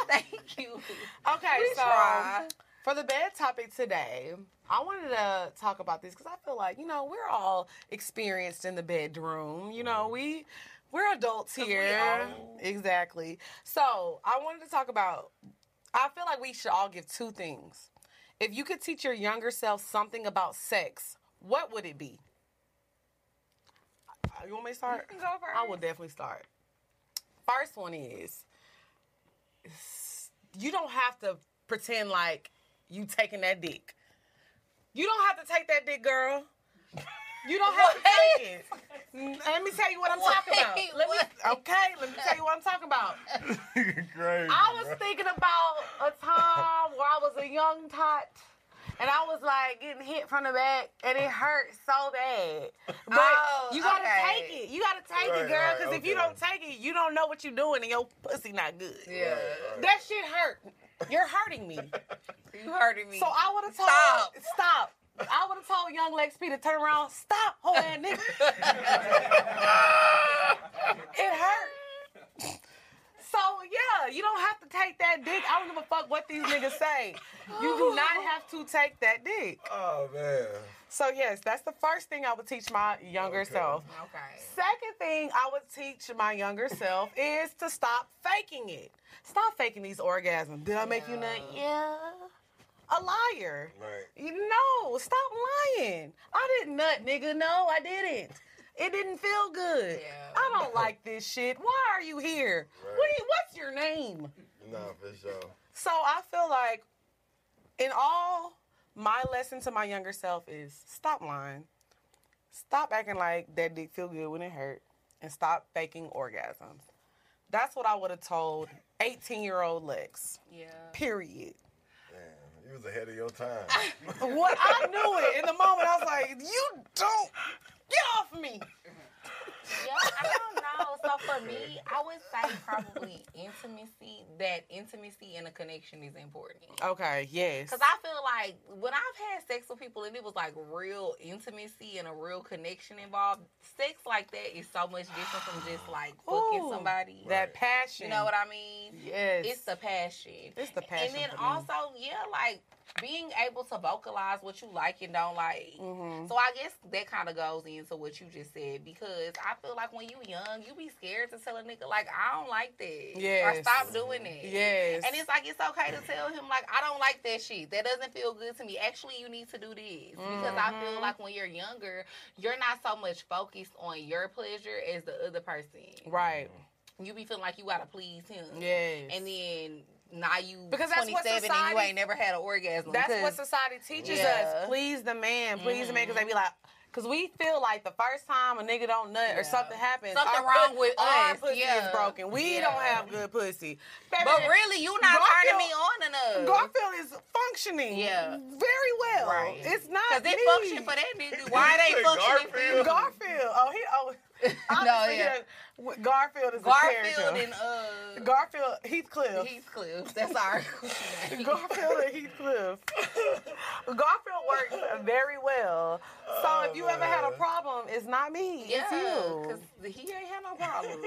Thank you. Okay, we so try. For the bed topic today, I wanted to talk about this because I feel like, you know, we're all experienced in the bedroom. You know, we, we're adults here. We exactly. So I wanted to talk about, I feel like we should all give two things. If you could teach your younger self something about sex, what would it be? You want me to start? You can go first. I will definitely start. First one is, you don't have to pretend like you taking that dick. You don't have to take that dick, girl. You don't have to take it. Let me tell you what I'm what? talking about. Let me, okay, let me tell you what I'm talking about. Crazy, I was bro. thinking about a time where I was a young tot, and I was like getting hit from the back, and it hurt so bad. But oh, you gotta okay. take it. You gotta take right, it, girl, because right, okay. if you don't take it, you don't know what you're doing, and your pussy not good. Yeah, right, right. That shit hurt. You're hurting me. You hurting me. So I would have told stop. stop. I would have told Young Lex P to turn around. Stop, whole ass nigga. It hurt. So yeah, you don't have to take that dick. I don't give a fuck what these niggas say. You do not have to take that dick. Oh man. So yes, that's the first thing I would teach my younger okay. self. Okay. Second thing I would teach my younger self is to stop faking it. Stop faking these orgasms. Did I make yeah. you nut? Yeah. A liar. Right. No, stop lying. I didn't nut, nigga. No, I didn't. It didn't feel good. Yeah. I don't like this shit. Why are you here? Right. What do you, what's your name? No, for sure. So I feel like in all, my lesson to my younger self is stop lying. Stop acting like that dick feel good when it hurt. And stop faking orgasms. That's what I would have told eighteen-year-old Lex. Yeah. Period. Damn, you was ahead of your time. What I knew it. In the moment, I was like, you don't... Get off me! Yeah, I don't know. So for me, I would say probably intimacy, that intimacy and a connection is important. Okay, yes. Because I feel like when I've had sex with people and it was like real intimacy and a real connection involved, sex like that is so much different from just like fucking Ooh, somebody. That passion. You know what I mean? Yes. It's the passion. It's the passion. And then for also, me. yeah, like being able to vocalize what you like and don't like. Mm-hmm. So I guess that kind of goes into what you just said, because I feel like when you young, you be scared to tell a nigga, like, I don't like that. Yes. Or stop doing that. Yes. And it's like, it's okay to tell him, like, I don't like that shit. That doesn't feel good to me. Actually, you need to do this. Mm-hmm. Because I feel like when you're younger, you're not so much focused on your pleasure as the other person. Right. You be feeling like you got to please him. Yes. And then... now you because that's twenty-seven what society, and you ain't never had an orgasm. That's what society teaches yeah. us. Please the man, please mm-hmm. the man, because they be like, because we feel like the first time a nigga don't nut yeah. or something happens, something our, wrong with our us. Our pussy yeah. is broken. We yeah. don't have good pussy. Baby, but really, you not Garfield, turning me on enough. Garfield is functioning yeah. very well. Right. It's not because they function for that nigga. Why they functioning Garfield. for Garfield? Oh, he oh. no, yeah. Garfield is Garfield a character. And, uh, Garfield, Heathcliff. Heathcliff, that's our Garfield and Heathcliff. Garfield works very well. So oh, if you man. ever had a problem, it's not me, yeah, it's you. He ain't had no problem.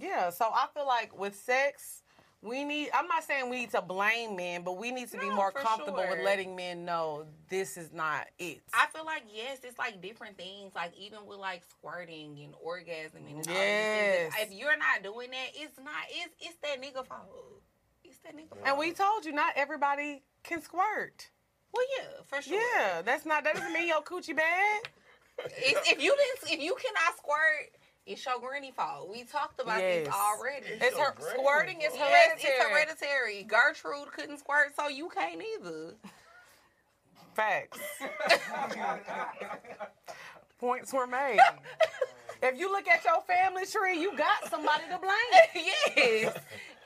yeah, so I feel like with sex, we need, I'm not saying we need to blame men, but we need to no, be more comfortable sure. with letting men know this is not it. I feel like, yes, it's like different things, like even with like squirting and orgasming and yes. all these things. If you're not doing that, it's not, it's, it's that nigga fault. It's that nigga fault. And we told you not everybody can squirt. Well, yeah, for sure. Yeah, that's not, that doesn't mean your coochie bad. It's, if you didn't, if you cannot squirt, it's your granny fault. We talked about yes. this already. It's, it's her squirting is hereditary. Yes, it's hereditary. Gertrude couldn't squirt, so you can't either. Facts. Points were made. If you look at your family tree, you got somebody to blame. yes.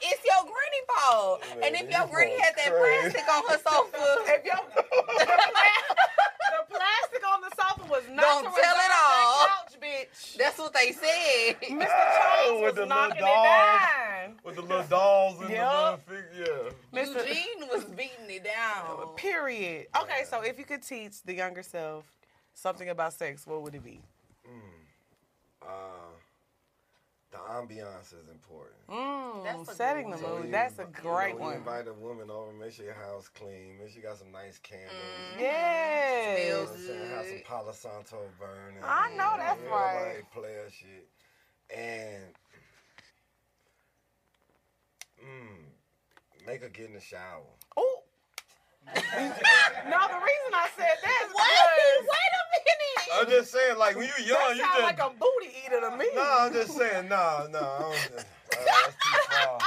It's your granny fault. Man, and if your granny had that crazy. plastic on her sofa, if your the plastic on the sofa was not Don't to tell it all. Couch, bitch. That's what they said. Mister Charles was the knocking dolls, it down. With the little dolls in yep. the little yeah. Mister Eugene was beating it down. Period. Okay, yeah. so if you could teach the younger self something about sex, what would it be? Mm. Uh, the ambiance is important. Mm, that's setting the mood. So that's a great you know, one. You invite a woman over, make sure your house clean, make sure you got some nice candles. Mm, yeah. You know what I'm have some Palo Santo burning. I know and, that's you know, right. Like, play her shit. And mm, make her get in the shower. Ooh. no, the reason I said that is Wait, wait a minute. I'm just saying, like, when you're young, that you just... like a booty eater to me. No, I'm just saying, no, no. I don't, uh, that's too far.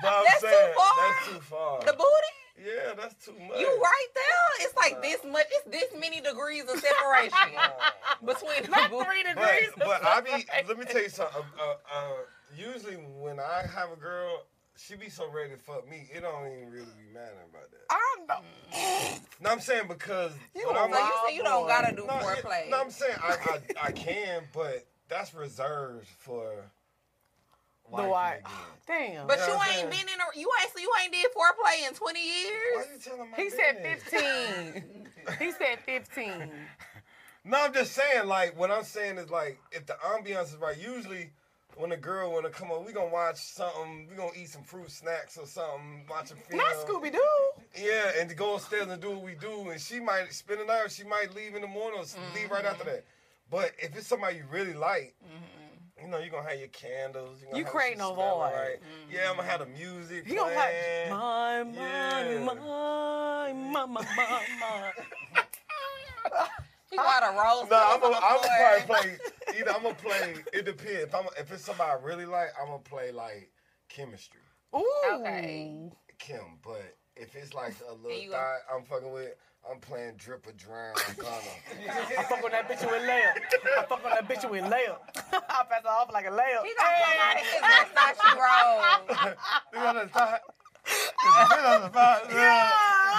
But I'm that's saying, too far? That's too far. The booty? Yeah, that's too much. You right there? It's like uh, this much. It's this many degrees of separation uh, between not the three degrees But, but I be, let me tell you something. Uh, uh, usually when I have a girl... She be so ready to fuck me, it don't even really be matter about that. I don't know. No, I'm saying because... You, I'm so you say you don't gotta do no, foreplay. It, no, I'm saying I, I I can, but that's reserved for... The wife. Oh, damn. But you, know you ain't been in a... You ain't, so you ain't did foreplay in twenty years? Why you telling my He business? said fifteen. He said fifteen. No, I'm just saying, like, what I'm saying is, like, if the ambiance is right, usually... When a girl wanna come over, we gonna watch something. We gonna eat some fruit snacks or something. Watch a film. Not Scooby Doo. Yeah, and to go upstairs and do what we do. And she might spend the night. Or she might leave in the morning. Or mm-hmm. leave right after that. But if it's somebody you really like, mm-hmm. you know you gonna have your candles. You create no void. Right. Mm-hmm. Yeah, I'm gonna have the music. You gonna have my my, yeah. my my my my my my. You got a rose. No, nah, I'm gonna I'm probably play. Either I'm gonna play. It depends. If I'm if it's somebody I really like, I'm gonna play like chemistry. Ooh. Okay. Kim, but if it's like a little guy I'm fucking with, I'm playing Drip or Drown. Gunna. I fuck on that bitch with Leo. I fuck on that bitch with Leo. I pass her off like a Leo. He gonna come out of his mustache roll. You got to stop. Yeah.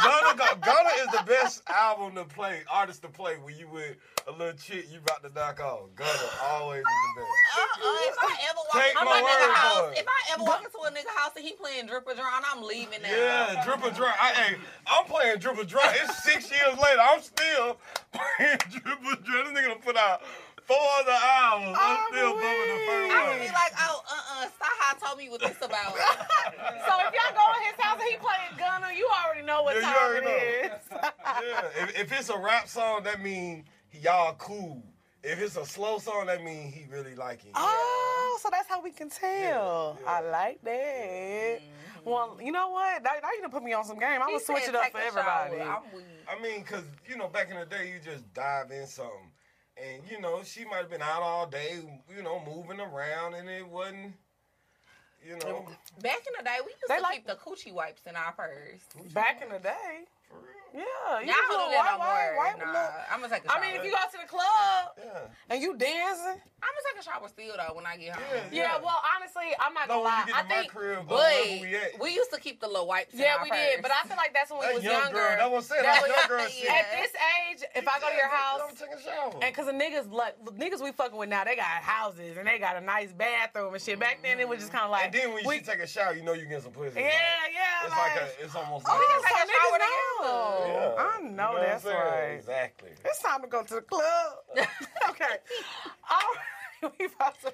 Gunna, Gunna is the best album to play, artist to play when you with a little chick you about to knock off. Gunna always is the best. Uh-uh, if I ever walk Take into my nigga house, if I ever walk into a nigga house and he playing Drip or Drown, I'm leaving that. Yeah, Drip or Drown. I, hey, I'm playing Drip or Drown. It's six years later. I'm still playing Drip or Drown. This nigga gonna put out four other albums. I'm, I'm still bumming the first one. I would be like, oh, uh-uh, Saha told me what this about. So if y'all go in his house and he playing Gunna, you already know what yeah, time it know. is. yeah. if, if it's a rap song, that means y'all cool. If it's a slow song, that means he really like it. Oh, yeah. So that's how we can tell. Yeah, yeah. I like that. Mm-hmm. Well, you know what? Now, now you done put me on some game. I'm going to switch it up for everybody. I'm I mean, because, you know, back in the day, you just dive in something. And, you know, she might have been out all day, you know, moving around, and it wasn't... you know. Back in the day, we used they to like keep the coochie wipes in our purse. Back in the day. For real? Yeah. Y'all don't do that no more. Wipe, wipe, nah, I'm going to take a shower. I mean, if you go to the club yeah. and you dancing. I'm going to take a shower still, though, when I get home. Yeah, yeah. yeah well, honestly, I'm not going to lie. I think, crib, boy, we, we used to keep the little wipes in yeah, our purse. Yeah, we did. But I feel like that's when we that was young younger. That was it. That was young girl shit. At this age, if I go to your house. I'm taking a shower. And because the niggas, like, niggas we fucking with now, they got houses and they got a nice bathroom and shit. Back then, it was just kind of like. And then when you we, take a shower, you know you get some pussy. Yeah, yeah. It's like, like a, it's almost like. Oh, so niggas know. Yeah. I know, you know that's right. Exactly. It's time to go to the club. Okay. All right. We about to.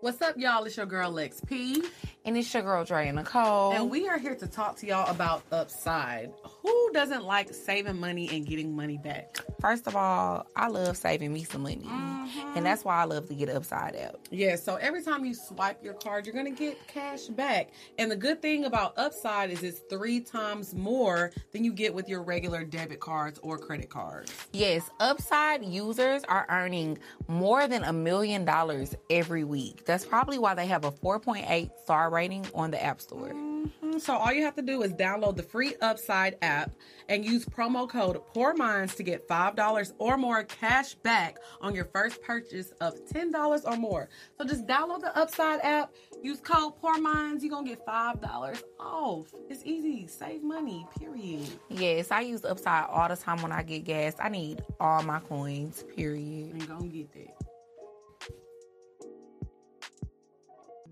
What's up, y'all? It's your girl, Lex P. And it's your girl, Dre and Nicole. And we are here to talk to y'all about Upside. Who doesn't like saving money and getting money back? First of all, I love saving me some money. Mm-hmm. And that's why I love to get Upside out. Yeah, so every time you swipe your card, you're going to get cash back. And the good thing about Upside is it's three times more than you get with your regular debit cards or credit cards. Yes, Upside users are earning more than a million dollars every week. That's probably why they have a four point eight star rating on the App Store. Mm-hmm. So all you have to do is download the free Upside app and use promo code Poor Minds to get five dollars or more cash back on your first purchase of ten dollars or more. So just download the Upside app, use code Poor Minds, you're going to get five dollars off. It's easy. Save money, period. Yes, I use Upside all the time when I get gas. I need all my coins, period. And gonna get that.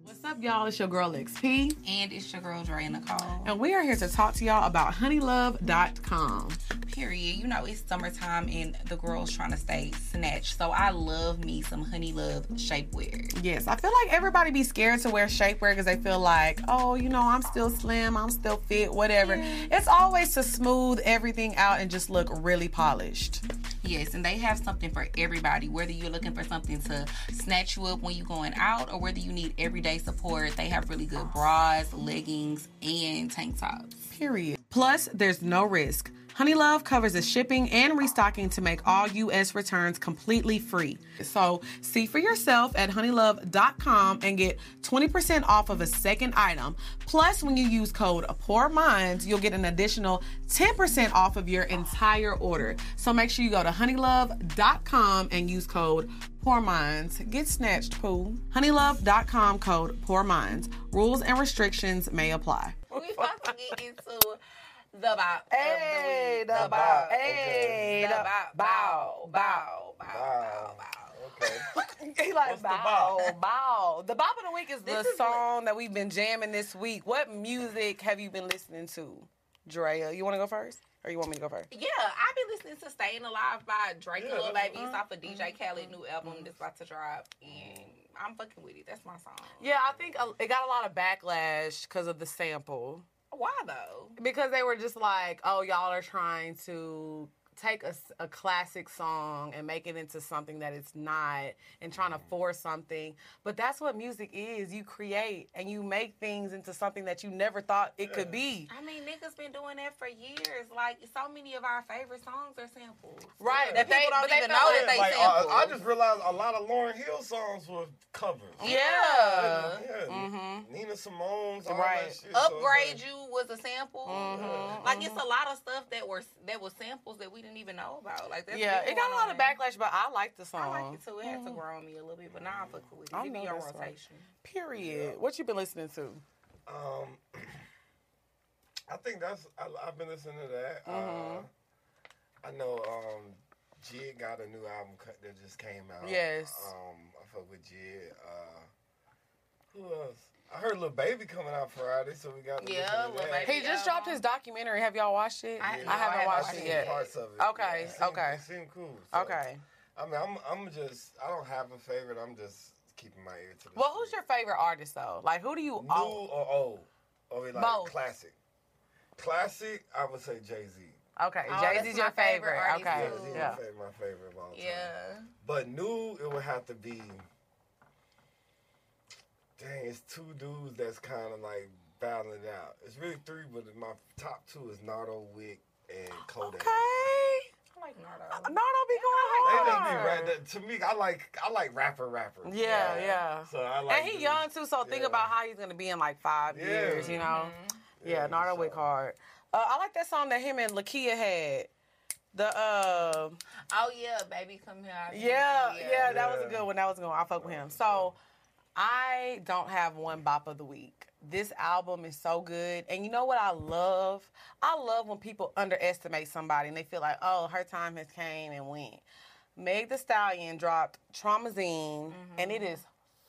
What's up, y'all? It's your girl, X P. And it's your girl, Dre and Nicole. And we are here to talk to y'all about honey love dot com. Period. You know, it's summertime and the girl's trying to stay snatched. So I love me some HoneyLove shapewear. Yes, I feel like everybody be scared to wear shapewear because they feel like, oh, you know, I'm still slim, I'm still fit, whatever. Yeah. It's always to smooth everything out and just look really polished. Yes, and they have something for everybody, whether you're looking for something to snatch you up when you're going out or whether you need everyday support. They have really good bras, leggings, and tank tops. Period. Plus, there's no risk. HoneyLove covers the shipping and restocking to make all U S returns completely free. So, see for yourself at honey love dot com and get twenty percent off of a second item. Plus, when you use code POORMINDS, you'll get an additional ten percent off of your entire order. So, make sure you go to honey love dot com and use code POORMINDS. Get snatched, poo. honey love dot com code POORMINDS. Rules and restrictions may apply. We about to get into the bow. Hey, the bow. Hey, the bow. Bow, bow, bow, bow. Okay. He like bow, bow. The bow of the week is the song that we've been jamming this week. What music have you been listening to, Drea? You want to go first? Or you want me to go first? Yeah, I've been listening to Stayin' Alive by Drake and Lil Baby. It's off of D J Khaled's new album that's about to drop. And I'm fucking with it. That's my song. Yeah, I think it got a lot of backlash because of the sample. Why, though? Because they were just like, oh, y'all are trying to take a, a classic song and make it into something that it's not and trying to force something. But that's what music is. You create and you make things into something that you never thought it could be. I mean, niggas been doing that for years. Like, so many of our favorite songs are samples. Right. Yeah. That people they, don't even know that they like, sample. I, I just realized a lot of Lauryn Hill songs were covers. Yeah. yeah. yeah. Mm-hmm. Nina Simone's, all right. that shit. Upgrade so, You was a sample. Mm-hmm. Yeah. Like, mm-hmm. it's a lot of stuff that were that was samples that we didn't even know about. Like that's yeah, it got a lot of backlash, but I like the song. I like it too. It mm. had to grow on me a little bit, but now I'm fucking with it. I it know your rotation. Right. Period. Yeah. What you been listening to? Um, I think that's I, I've been listening to that. Mm-hmm. Uh, I know um, Jig got a new album cut that just came out. Yes. Um, I fuck with Jig. Uh, who else? I heard Lil Baby coming out Friday, so we got to yeah, listen to that. Baby, he just yeah. dropped his documentary. Have y'all watched it? I, yeah. I, haven't, I haven't watched, watched it yet. Parts of it. Okay, yeah, it seemed, okay. It seemed cool. So, okay. I mean, I'm I'm just, I don't have a favorite. I'm just keeping my ear to the Well, street. Who's your favorite artist, though? Like, who do you own? New own? or old? Or like Both. Classic? Classic, I would say Jay-Z. Okay, oh, Jay-Z's your favorite. favorite okay. Yeah, he's yeah. my favorite of all time. Yeah. But new, it would have to be... Dang, it's two dudes that's kind of like battling it out. It's really three, but my top two is Nardo Wick and Kodak. Okay. like Nardo. Uh, Nardo be going hard. They just be right. To me, I like I like rapper rappers. Yeah, yeah. yeah. So I like. And he dudes. young too, so yeah. think about how he's gonna be in like five yeah. years. You know. Mm-hmm. Yeah, yeah, Nardo sure. Wick hard. Uh, I like that song that him and Lakia had. The uh oh yeah, baby come here. Yeah, yeah, yeah, that was a good one. That was a good one. I fuck with him. So I don't have one bop of the week. This album is so good. And you know what I love? I love when people underestimate somebody and they feel like, oh, her time has came and went. Meg Thee Stallion dropped Traumazine, mm-hmm. and it is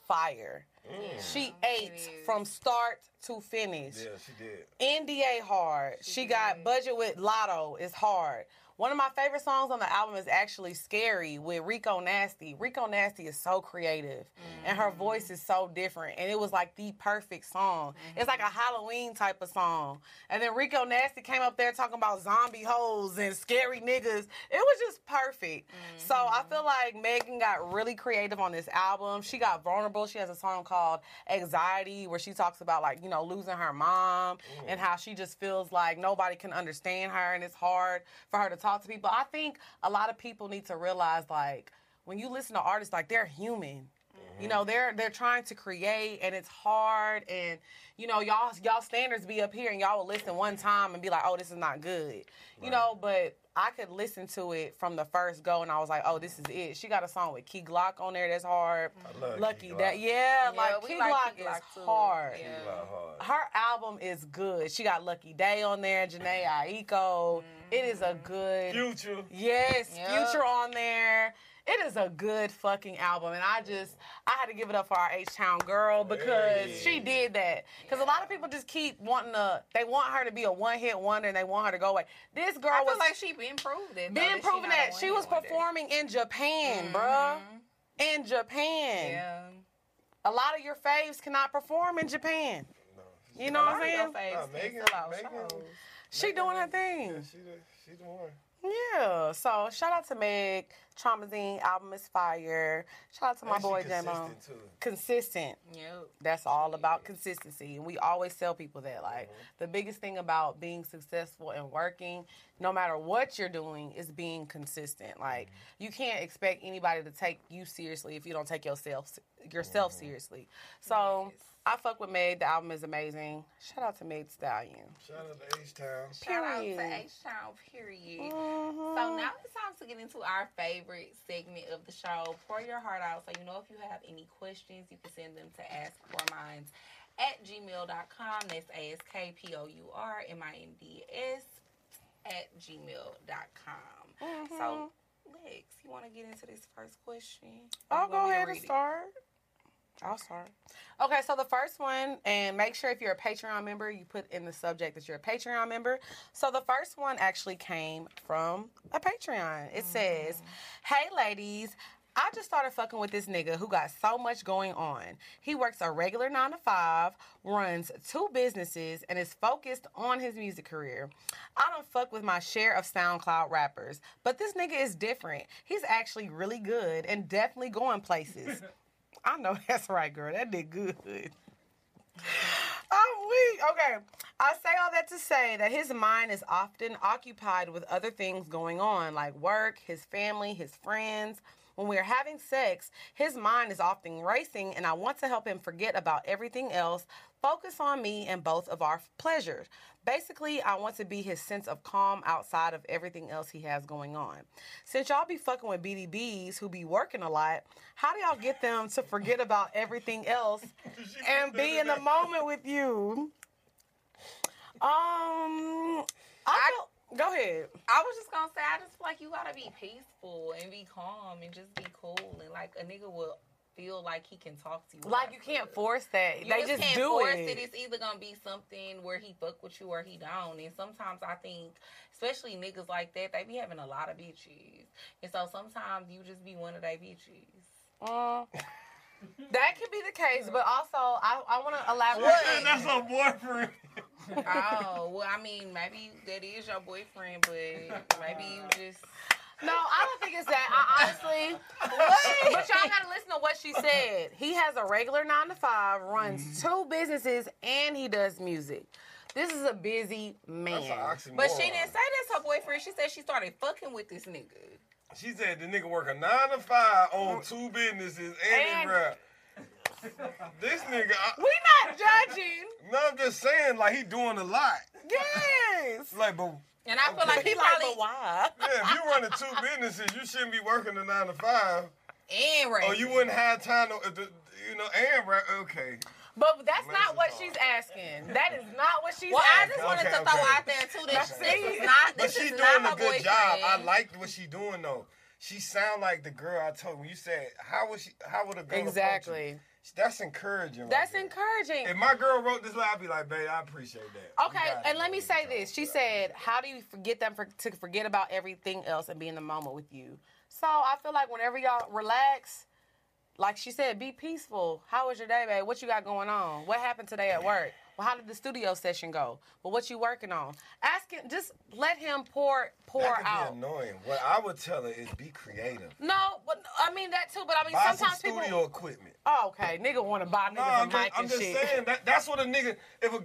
fire. Yeah. She ate from start to finish. Yeah, she did. N D A hard. She, she got did. Budget with Lotto is hard. One of my favorite songs on the album is actually Scary with Rico Nasty. Rico Nasty is so creative, mm-hmm. and her voice is so different. And it was like the perfect song. Mm-hmm. It's like a Halloween type of song. And then Rico Nasty came up there talking about zombie hoes and scary niggas. It was just perfect. Mm-hmm. So I feel like Megan got really creative on this album. She got vulnerable. She has a song called Anxiety where she talks about, like, you know, losing her mom mm-hmm. and how she just feels like nobody can understand her and it's hard for her to talk to people. I think a lot of people need to realize, like, when you listen to artists, like, they're human. Mm-hmm. You know, they're they're trying to create, and it's hard. And you know, y'all y'all standards be up here, and y'all will listen one time and be like, oh, this is not good. Right. You know, but I could listen to it from the first go, and I was like, oh, this is it. She got a song with Key Glock on there that's hard. I love Lucky Key Glock. That, yeah, yeah, like Key, like Glock Key Glock is too. hard. Yeah. Glock hard. Her album is good. She got Lucky Day on there, Janae Aiko. Mm-hmm. It is a good... Future. Yes, yep. Future on there. It is a good fucking album. And I just, I had to give it up for our H-Town girl because hey. she did that. Because yeah. a lot of people just keep wanting to, they want her to be a one-hit wonder and they want her to go away. This girl I was... I feel like she been proved it. Been proving that. She was performing in Japan, mm-hmm. bruh. In Japan. Yeah. A lot of your faves cannot perform in Japan. No. You know what I'm saying? Faves no, Megan, Megan, she Megan, doing her thing. Yeah, she the, she the one. Yeah, so shout out to Meg. Traumazine album is fire. Shout out to my and boy J-Mo. Consistent, consistent. Yep. That's all yeah. about consistency. And we always tell people that. Like, mm-hmm. the biggest thing about being successful and working, no matter what you're doing, is being consistent. Like, mm-hmm. you can't expect anybody to take you seriously if you don't take yourself yourself mm-hmm. seriously. So, yes. I fuck with Meg. The album is amazing. Shout out to Meg Thee Stallion. Shout out to H-Town. Shout out to H-Town, period. Mm-hmm. So, now it's time to get into our favorite segment of the show, Pour Your Heart Out. So you know, if you have any questions, you can send them to ask pour minds at gmail dot com. That's A S K P O U R M I N D S at gmail dot com. Mm-hmm. So, Lex, you want to get into this first question? I'll go ahead and start. I'll start. Okay, so the first one, and make sure if you're a Patreon member, you put in the subject that you're a Patreon member. So the first one actually came from a Patreon. It mm-hmm. says, hey, ladies, I just started fucking with this nigga who got so much going on. He works a regular nine to five, runs two businesses, and is focused on his music career. I don't fuck with my share of SoundCloud rappers, but this nigga is different. He's actually really good and definitely going places. I know that's right, girl. That did good. I'm weak. Okay. I say all that to say that his mind is often occupied with other things going on, like work, his family, his friends. When we are having sex, his mind is often racing, and I want to help him forget about everything else, focus on me and both of our pleasures. Basically, I want to be his sense of calm outside of everything else he has going on. Since y'all be fucking with B D Bs who be working a lot, how do y'all get them to forget about everything else and be in the moment with you? Um, I don't... Go ahead. I was just gonna say, I just feel like you gotta be peaceful and be calm and just be cool, and like a nigga will feel like he can talk to you. Like you can't it. force that. You they just, just can't do force it. it. It's either gonna be something where he fuck with you or he don't. And sometimes I think, especially niggas like that, they be having a lot of bitches, and so sometimes you just be one of they bitches. Uh. That could be the case, but also I I want to elaborate. Well, that's her boyfriend. Oh, well, I mean, maybe that is your boyfriend, but maybe you just... No, I don't think it's that. I honestly... What? But y'all got to listen to what she said. He has a regular nine to five, runs two businesses, and he does music. This is a busy man. But she didn't say that's her boyfriend. career. She said she started fucking with this nigga. She said the nigga working nine to five on two businesses and, and rap. This nigga, I, we not judging. No, I'm just saying, like, he doing a lot. Yes. Like, but. And I feel okay. like he probably. Like, why? Yeah, if you running two businesses, you shouldn't be working the nine to five. And rap. Or you wouldn't have time to, you know, and rap. Okay. But that's Listen not what on. she's asking. That is not what she's well, asking. Well, I just wanted okay, to throw okay. out there, too, that this is not this But she's doing a good boyfriend. job. I like what she's doing, though. She sound like the girl I told you. You said, how would she? How would a girl Exactly. That's encouraging. That's right encouraging. If my girl wrote this line, I'd be like, babe, I appreciate that. Okay, and let me say this. She said, how do you get them for, to forget about everything else and be in the moment with you? So I feel like whenever y'all relax, like she said, be peaceful. How was your day, babe? What you got going on? What happened today at work? Well, how did the studio session go? Well, what you working on? Ask him. Just let him pour pour that could out. Be annoying. What I would tell her is be creative. No, but I mean that too. But I mean buy sometimes some studio people... equipment. Oh, okay, nigga want to buy niggas no, a I'm mic just, and shit. I'm just shit. saying that that's what a nigga. If a uh,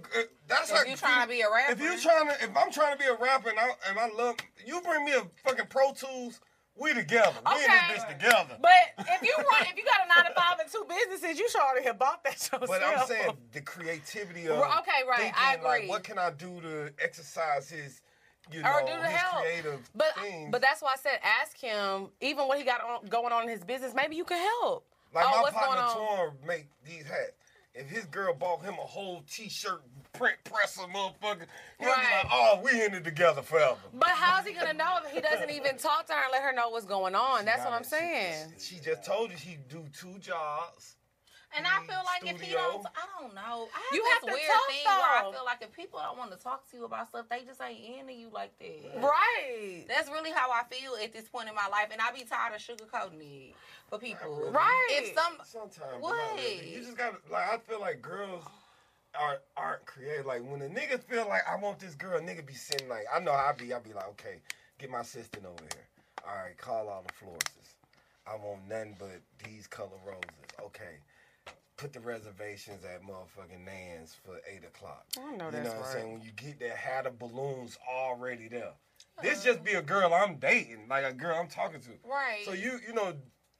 that's if like, you trying to be a rapper. If you trying to, if I'm trying to be a rapper and I and I love you, bring me a fucking Pro Tools. We together. Okay. We in this bitch together. But if you run, if you got a nine to five and two businesses, you should already have bought that yourself. But I'm saying the creativity of okay, right? Thinking, I agree. Like, what can I do to exercise his, you know, or do the his help. creative but, things? But that's why I said ask him. Even what he got on, going on in his business, maybe you can help. Like oh, my partner Torn make these hats. If his girl bought him a whole T-shirt print presser, motherfucker, he'll right. be like, oh, we in it together forever. But how's he gonna know if he doesn't even talk to her and let her know what's going on? That's what I'm saying. She, she just told you she do two jobs. And I feel like studio. if he don't, I don't know. I have you this have to weird talk, thing though. where I feel like if people don't want to talk to you about stuff, they just ain't into you like that. Right. That's really how I feel at this point in my life, and I be tired of sugarcoating it for people. Really. Right. If some sometimes what really. you just gotta like. I feel like girls are aren't creative. Like when a nigga feel like I want this girl, a nigga be sitting like I know how I be. I be like, okay, get my assistant over here. All right, call all the florists. I want none but these color roses. Okay. Put the reservations at motherfucking Nan's for eight o'clock. I know that's right. You know what I'm saying? When you get there, have the balloons already there. Uh-huh. This just be a girl I'm dating, like a girl I'm talking to. Right. So, you you know,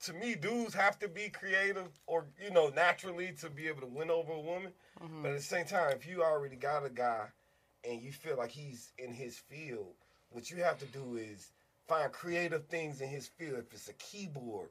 to me, dudes have to be creative or, you know, naturally to be able to win over a woman. Mm-hmm. But at the same time, if you already got a guy and you feel like he's in his field, what you have to do is find creative things in his field. If it's a keyboard,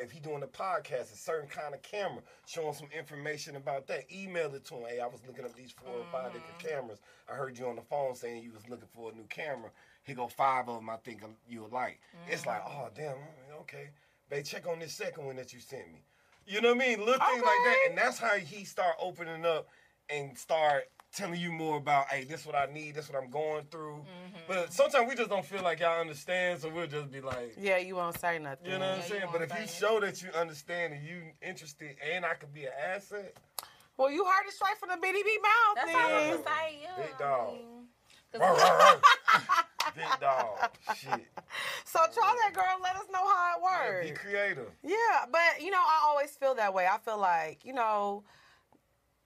if he doing a podcast, a certain kind of camera, showing some information about that, email it to him. Hey, I was looking up these four or five different cameras. I heard you on the phone saying you was looking for a new camera. Here go five of them I think you'll like. Mm-hmm. It's like, oh, damn, okay. Babe, check on this second one that you sent me. You know what I mean? Little things okay. like that. And that's how he start opening up and start telling you more about, hey, this is what I need, this is what I'm going through. Mm-hmm. But sometimes we just don't feel like y'all understand, so we'll just be like... Yeah, you won't say nothing. You know what yeah, I'm saying? But if you show it. that you understand and you interested and I could be an asset... Well, you heard it straight from the B D B mouth, That's how I was saying, yeah. Big dog. Big dog. Shit. So try that, girl. Let us know how it works. Yeah, be creative. Yeah, but, you know, I always feel that way. I feel like, you know...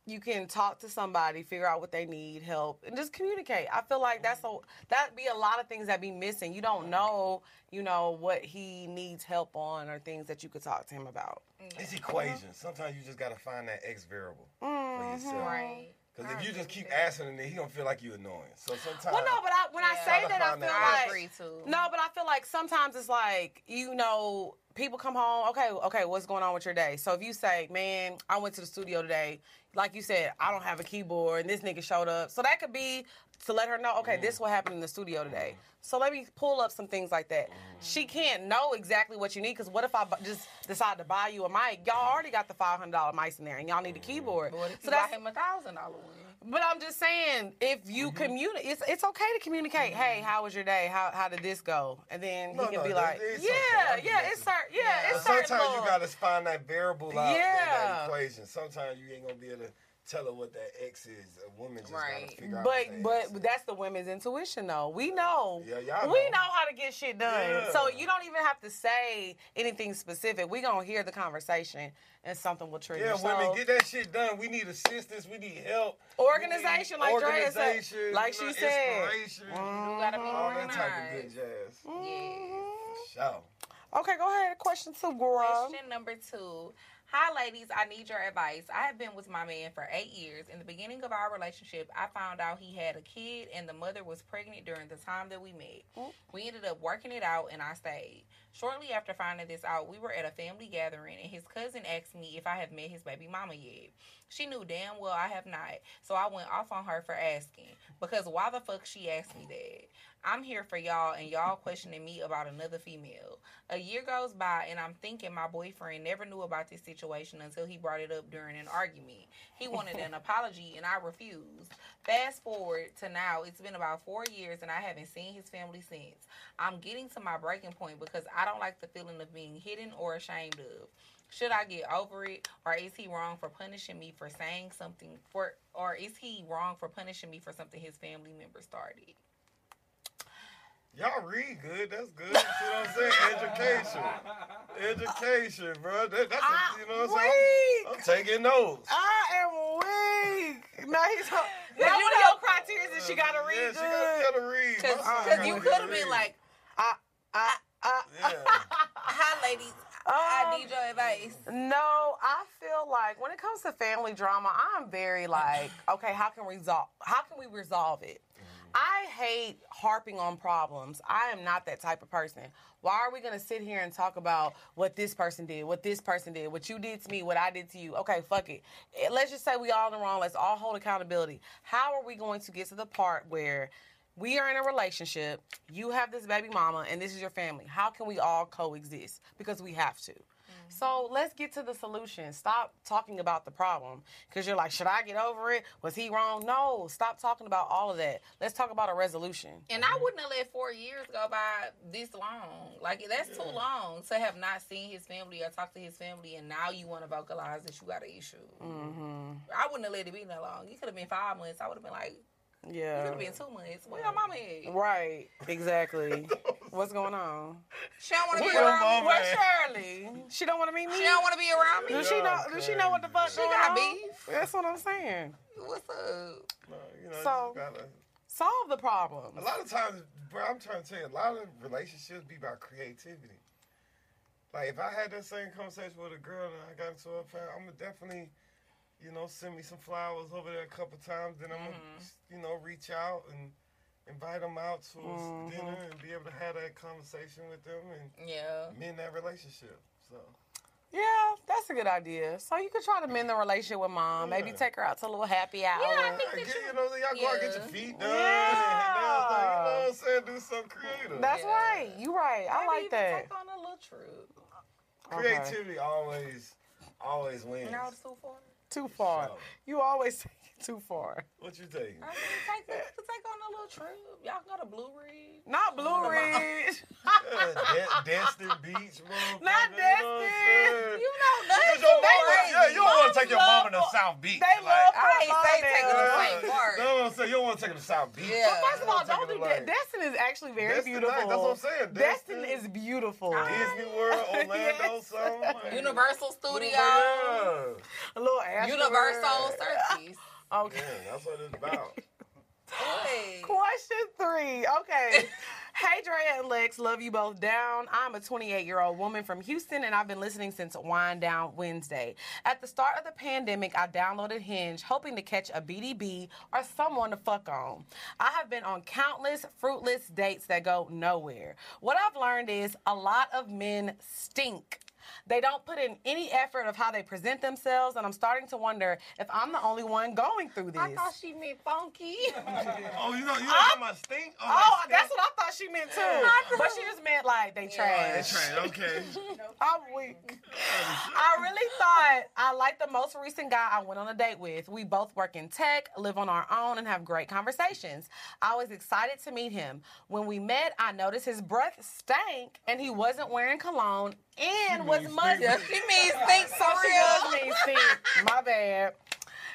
You can talk to somebody, figure out what they need, help, and just communicate. I feel like that's a, that'd be a lot of things that be missing. You don't know, you know, what he needs help on or things that you could talk to him about. It's equations. Sometimes you just got to find that X variable mm-hmm. for yourself. Right. Because if you just keep asking him, he gonna feel like you annoying. So sometimes. Well, no, but I, when yeah, I say I that, I feel like. I agree too. No, but I feel like sometimes it's like you know, people come home. Okay, okay, what's going on with your day? So if you say, man, I went to the studio today. Like you said, I don't have a keyboard, and this nigga showed up. So that could be to let her know. Okay, mm. this is what happened in the studio today. So let me pull up some things like that. Mm. She can't know exactly what you need because what if I just decide to buy you a mic? Y'all already got the five hundred dollar mics in there, and y'all need a keyboard. Well, so that's him a thousand dollar one. But I'm just saying, if you mm-hmm. communicate, it's it's okay to communicate. Mm-hmm. Hey, how was your day? How how did this go? And then no, he can no, be like, yeah, okay. yeah, it's certain. Yeah, yeah, it's certain. Sometimes you gotta find that variable out yeah. in that equation. Sometimes you ain't gonna be able to tell her what that ex is. A woman just right. gotta figure but, out what But ex but that's the women's intuition, though. We know. Yeah, y'all know. We know how to get shit done. Yeah. So you don't even have to say anything specific. We gonna hear the conversation and something will trigger. Yeah, so, women, get that shit done. We need assistance. We need help. Organization, need like Drea said. Like she know, said. Inspiration. Mm-hmm. You gotta be all that type of good jazz. Mm-hmm. Yeah. For sure. Okay, go ahead. Question two, girl. Question number two. Hi, ladies. I need your advice. I have been with my man for eight years. In the beginning of our relationship, I found out he had a kid and the mother was pregnant during the time that we met. We ended up working it out and I stayed. Shortly after finding this out, we were at a family gathering and his cousin asked me if I had met his baby mama yet. She knew damn well I have not, so I went off on her for asking, because why the fuck she asked me that? I'm here for y'all, and y'all questioning me about another female. A year goes by, and I'm thinking my boyfriend never knew about this situation until he brought it up during an argument. He wanted an apology, and I refused. Fast forward to now, it's been about four years, and I haven't seen his family since. I'm getting to my breaking point because I don't like the feeling of being hidden or ashamed of. Should I get over it, or is he wrong for punishing me for saying something for, or is he wrong for punishing me for something his family member started? Y'all read good. That's good. You know what I'm saying? Education. Education, bro. That, that's a, you know what I'm saying? I'm, I'm taking notes. I am weak. Now he's... Now one of your criteria is that she got to read yeah, good. Yeah, she got to read. Because you could have been like, I, I, I. Yeah. Hi, ladies. Um, I need your advice. No, I feel like when it comes to family drama, I'm very like, okay, how can we resolve? How can we resolve it? I hate harping on problems. I am not that type of person. Why are we going to sit here and talk about what this person did, what this person did, what you did to me, what I did to you? Okay, fuck it. Let's just say we all in the wrong. Let's all hold accountability. How are we going to get to the part where we are in a relationship, you have this baby mama, and this is your family? How can we all coexist? Because we have to. So let's get to the solution. Stop talking about the problem because you're like, should I get over it? Was he wrong? No, stop talking about all of that. Let's talk about a resolution. And I wouldn't have let four years go by this long. Like, that's yeah. too long to have not seen his family or talked to his family, and now you want to vocalize that you got an issue. Mm-hmm. I wouldn't have let it be that long. It could have been five months. I would have been like, yeah, it could have been two months. Where your mama at? Right, exactly. What's going on? She don't want to be around. Where's Shirley? She don't want to meet me. She don't want to be around me. Does she know? Does she know what the fuck she got beef? That's what I'm saying. What's up? No, you know, so you gotta solve the problem. A lot of times, bro, I'm trying to tell you, a lot of relationships be about creativity. Like if I had that same conversation with a girl and I got into a fight, I'm gonna definitely, you know, send me some flowers over there a couple times. Then I'm mm-hmm. gonna, you know, reach out and invite them out to mm-hmm. dinner and be able to have that conversation with them and yeah. mend that relationship. So yeah, that's a good idea. So you could try to mend the relationship with mom. Yeah. Maybe take her out to a little happy hour. Yeah, I think that you, you know, y'all yeah. go out and get your feet done. Yeah. And, and, and, and, you know what I'm saying? Do something creative. That's yeah. right. You're right. I Maybe like that. Take on a little trip. Creativity okay. always, always wins. Now it's too far. Too far. So, you always take it too far. What you taking? I mean, take, take on a little trip. Y'all go to Blue Ridge. Not Blue Ridge. yeah, De- Destin Beach, bro. Not Destin. You know nothing. You yeah, you don't want to take your mom to South Beach. They like, love I ain't say taking the same part. No, no, so you don't want to take her to South Beach. Yeah. But first of all, don't do that. Destin is actually very Destin, beautiful. Like, that's what I'm saying. Destin, Destin is beautiful. Disney World, Orlando, something. Like, Universal Studios. Yeah. A little Universal Circus. Okay. Yeah, that's what it's about. Hey. Question three. Okay. Hey, Drea and Lex, love you both down. I'm a twenty-eight-year-old woman from Houston, and I've been listening since Wind Down Wednesday. At the start of the pandemic, I downloaded Hinge, hoping to catch a B D B or someone to fuck on. I have been on countless fruitless dates that go nowhere. What I've learned is a lot of men stink. They don't put in any effort of how they present themselves, and I'm starting to wonder if I'm the only one going through this. I thought she meant funky. oh, you know, you know how my stink? Oh, oh stink? That's what I thought she meant, too. But she just meant, like, they yeah. trash. They trash, okay. I'm weak. I really thought I liked the most recent guy I went on a date with. We both work in tech, live on our own, and have great conversations. I was excited to meet him. When we met, I noticed his breath stank, and he wasn't wearing cologne, and was Muslim. She means think so. She does mean think. My bad.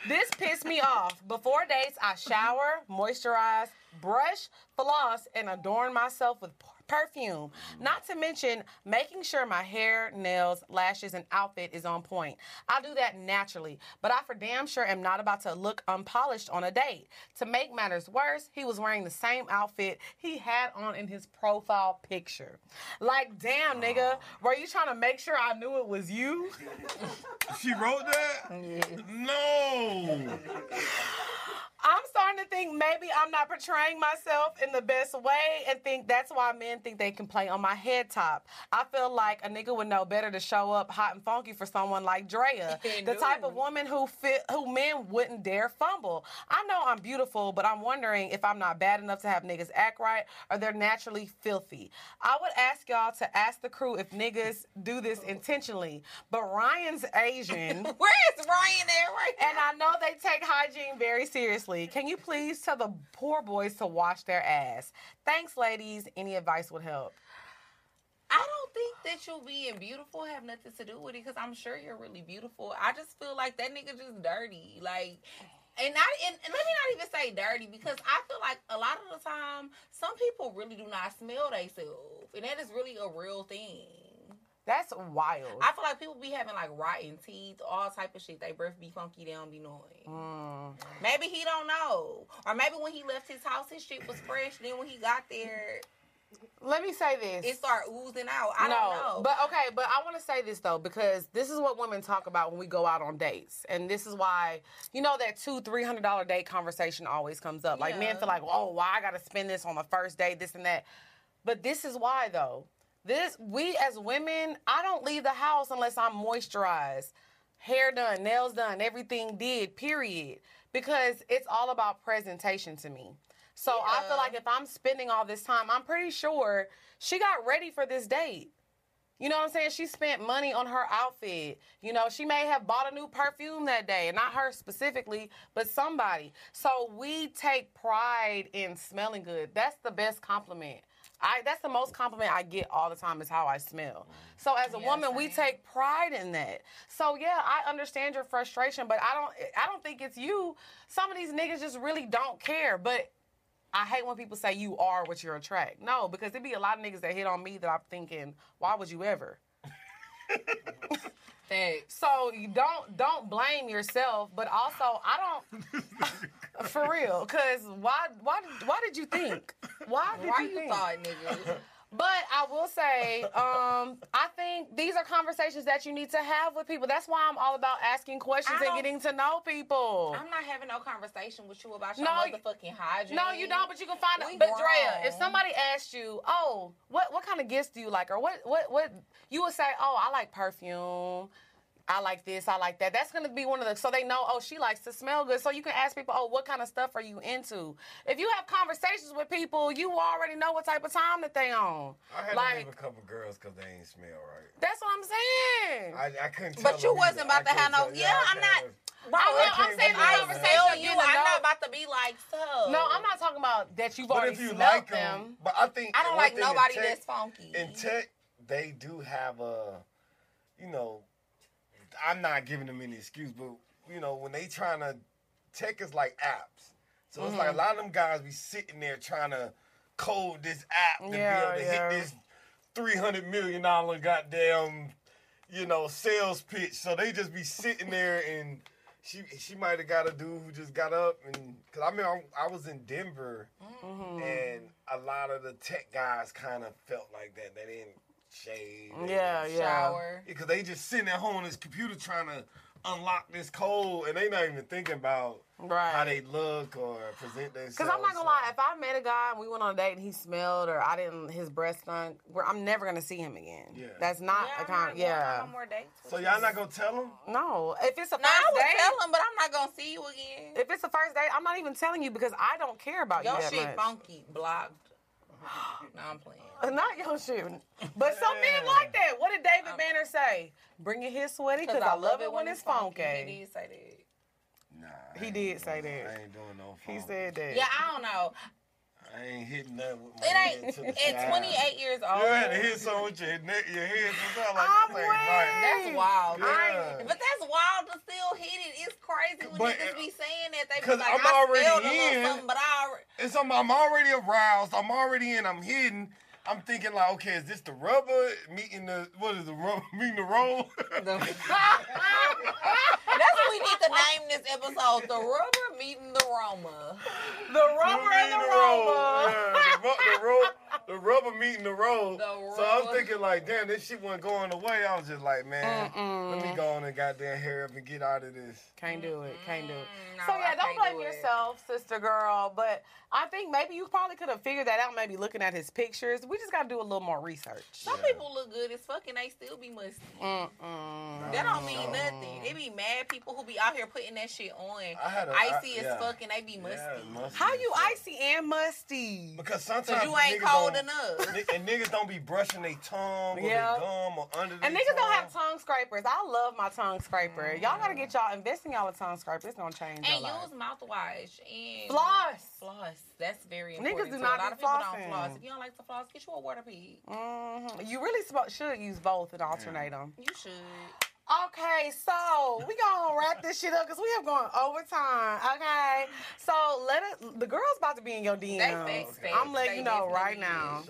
This pissed me off. Before dates, I shower, moisturize, brush, floss, and adorn myself with perfume. Not to mention making sure my hair, nails, lashes, and outfit is on point. I do that naturally, but I for damn sure am not about to look unpolished on a date. To make matters worse, he was wearing the same outfit he had on in his profile picture. Like, damn, nigga, were you trying to make sure I knew it was you? She wrote that? Yeah. No! I'm starting to think maybe I'm not portraying myself in the best way and think that's why men think they can play on my head top. I feel like a nigga would know better to show up hot and funky for someone like Drea, the type of woman who fit, who men wouldn't dare fumble. I know I'm beautiful, but I'm wondering if I'm not bad enough to have niggas act right or they're naturally filthy. I would ask y'all to ask the crew if niggas do this intentionally, but Ryan's Asian. Where is Ryan at right now? And I know they take hygiene very seriously. Can you please tell the poor boys to wash their ass? Thanks, ladies. Any advice would help. I don't think that you being beautiful have nothing to do with it, because I'm sure you're really beautiful. I just feel like that nigga just dirty. Like... And, not, and, and let me not even say dirty, because I feel like a lot of the time, some people really do not smell themselves. And that is really a real thing. That's wild. I feel like people be having, like, rotten teeth, all type of shit. They breath be funky, they don't be annoying. Mm. Maybe he don't know. Or maybe when he left his house, his shit was fresh. Then when he got there... Let me say this. It start oozing out. I no, don't know. But, okay, but I want to say this, though, because this is what women talk about when we go out on dates. And this is why, you know, that two hundred, three hundred dollar date conversation always comes up. Like, yeah. Men feel like, oh, why I got to spend this on the first date, this and that. But this is why, though. This, we as women, I don't leave the house unless I'm moisturized, hair done, nails done, everything did, period. Because it's all about presentation to me. So yeah. I feel like if I'm spending all this time, I'm pretty sure she got ready for this date. You know what I'm saying? She spent money on her outfit. You know, she may have bought a new perfume that day. Not her specifically, but somebody. So we take pride in smelling good. That's the best compliment. I, that's the most compliment I get all the time is how I smell. So as a yes, woman, we take pride in that. So yeah, I understand your frustration, but I don't I don't think it's you. Some of these niggas just really don't care. But I hate when people say you are what you attract. No, because there be a lot of niggas that hit on me that I'm thinking, why would you ever? Thanks. So you don't don't blame yourself, but also I don't for real, cause why why why did you think? Why did why you, you think? Thought, nigga? But I will say, um, I think these are conversations that you need to have with people. That's why I'm all about asking questions and getting to know people. I'm not having no conversation with you about your no, motherfucking hygiene. No, you don't, but you can find out. But Drea, if somebody asked you, oh, what, what kind of gifts do you like? Or what, what, what, you would say, oh, I like perfume. I like this, I like that. That's going to be one of the... So they know, oh, she likes to smell good. So you can ask people, oh, what kind of stuff are you into? If you have conversations with people, you already know what type of time that they on. I had like, to leave a couple girls because they ain't smell right. That's what I'm saying. I, I couldn't tell But you wasn't about to have no... Yeah, I'm not... Bro, I mean, I'm saying I conversation. You, I'm not about to be like so. No, I'm not talking about that you've but already if you smelled like them, them. But I think... I don't like nobody tech, that's funky. In tech, they do have a, you know... I'm not giving them any excuse, but, you know, when they trying to... Tech is like apps. So mm-hmm. It's like a lot of them guys be sitting there trying to code this app to yeah, be able to yeah. hit this three hundred million dollars goddamn, you know, sales pitch. So they just be sitting there, and she she might have got a dude who just got up. And because I mean, I, I was in Denver, mm-hmm. and a lot of the tech guys kind of felt like that. They didn't... Shade. Yeah, yeah. Shower. Because they just sitting at home on this computer trying to unlock this code, and they not even thinking about right. how they look or present themselves. Because I'm not going to lie, if I met a guy and we went on a date and he smelled or I didn't, his breath stunk, I'm never going to see him again. Yeah. That's not yeah, a kind of, yeah. No more dates so y'all not going to tell him? No. If it's a first no, I would date, tell him, but I'm not going to see you again. If it's a first date, I'm not even telling you because I don't care about your you that much. Your shit funky, blocked. No, I'm playing. Not your shit. But some men like that. What did David I'm Banner say? Bring it here sweaty, because I, I love it when it's funky. funky. He did say that. Nah. He did say that. I ain't doing no funky. He said that. Yeah, I don't know. I ain't hitting that with my it head ain't, to the At side. twenty-eight years old. You had to hit something with your neck, your head to the side. Like, oh, this ain't right. That's wild. Yeah. But that's wild to still hit it. It's crazy when but, niggas be saying that. They be like, I'm I already in. Something, but I already... It's, I'm, I'm already aroused. I'm already in. I'm hidden. I'm thinking like, okay, is this the rubber meeting the, what is the rubber meeting the roll? That's what we need to name this episode, the rubber meeting the Roma. The rubber and the, the Roma. Yeah, the, the, ro the rubber meeting the roll. So I was thinking like, damn, this shit wasn't going away. I was just like, man, Mm-mm. let me go on and goddamn hair up and get out of this. Can't do it, can't do it. Mm, no, so yeah, I don't blame do yourself, sister girl, but I think maybe you probably could have figured that out maybe looking at his pictures. We just got to do a little more research. Some yeah. people look good as fuck and they still be musty. Mm-mm. No, that don't mean no. nothing. They be mad people who be out here putting that shit on. I had a, icy I, as yeah. fuck and they be musty. Yeah, musty How you fuck. icy and musty? Because sometimes you ain't cold enough. And niggas don't be brushing their tongue or yeah. their gum or under their And niggas tongue. Don't have tongue scrapers. I love my tongue scraper. Mm. Y'all got to get y'all investing y'all a tongue scraper. It's going to change And use life. mouthwash. And floss. Floss. That's very important. Niggas do not so a lot of people flossing. don't floss. If you don't like to floss, get you a water pig. Mm-hmm. You really should use both and alternate them. You should. Okay, so we gonna wrap this shit up because we have gone overtime. Okay, so let it. The girl's about to be in your D Ms. They fix it. I'm letting you know right now.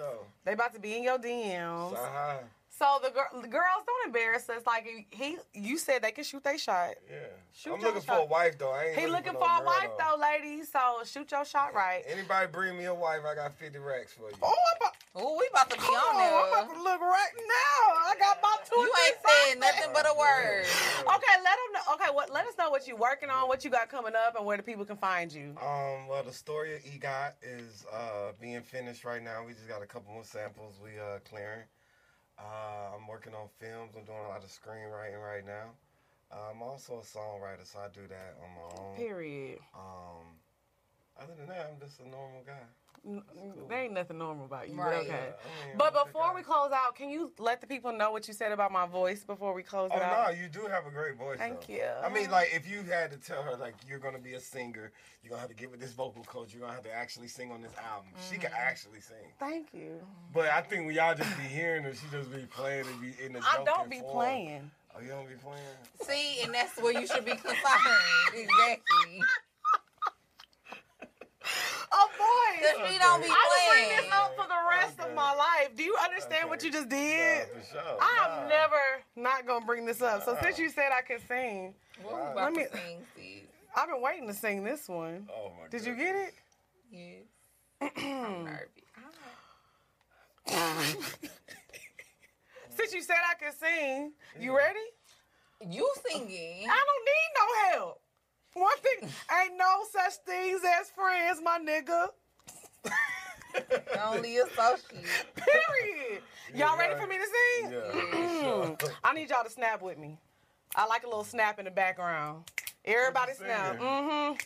They about to be in your D Ms. Uh-huh. So the, gir the girls, don't embarrass us. Like he, you said they can shoot their shot. Yeah. Shoot I'm looking shot. for a wife though. I ain't he looking for, for no a wife though, though, ladies. So shoot your shot right. Anybody bring me a wife? I got fifty racks for you. Oh, I'm Ooh, we about to be oh, on there. I'm about to look right now. I got my two. You ain't saying nothing but a word. Okay, let them know. Okay, what? Let us know what you working on, what you got coming up, and where the people can find you. Um, well, the story of EGOT is uh, being finished right now. We just got a couple more samples we uh, clearing. Uh, I'm working on films. I'm doing a lot of screenwriting right now. Uh, I'm also a songwriter, so I do that on my own. Period. Um, other than that, I'm just a normal guy. Cool. There ain't nothing normal about you, right. but okay. Yeah, I mean, but before we close out, can you let the people know what you said about my voice before we close oh, out? Oh, no, you do have a great voice, Thank though. you. I mean, like, if you had to tell her, like, you're going to be a singer, you're going to have to get with this vocal coach, you're going to have to actually sing on this album. Mm. She can actually sing. Thank you. But I think when y'all just be hearing her, she just be playing and be in the I don't be form. playing. Oh, you don't be playing? See, and that's where you should be concerned. Exactly. Oh boy! Cause she don't be playing. I bring this up for the rest okay. of my life. Do you understand okay. what you just did? No, for sure. I'm nah. never not gonna bring this up. So nah. since you said I could sing, what wow. about let me. Sing, please? I've been waiting to sing this one. Oh my! Did goodness. you get it? Yes. I'm nervous. Since you said I could sing, you ready? You singing? I don't need no help. One thing, ain't no such things as friends, my nigga. Only associate. Period. Y'all ready for me to sing? Yeah, sure. I need y'all to snap with me. I like a little snap in the background. Everybody snap. Mm-hmm.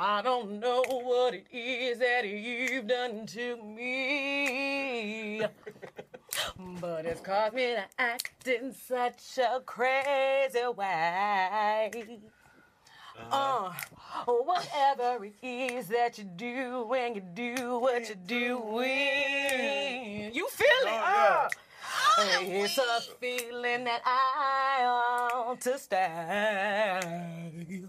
I don't know what it is that you've done to me. But it's caused me to act in such a crazy way. Uh, whatever it is that you do when you do what you do when you feel it. Oh, uh. oh, it's wait. a feeling that I ought to stay.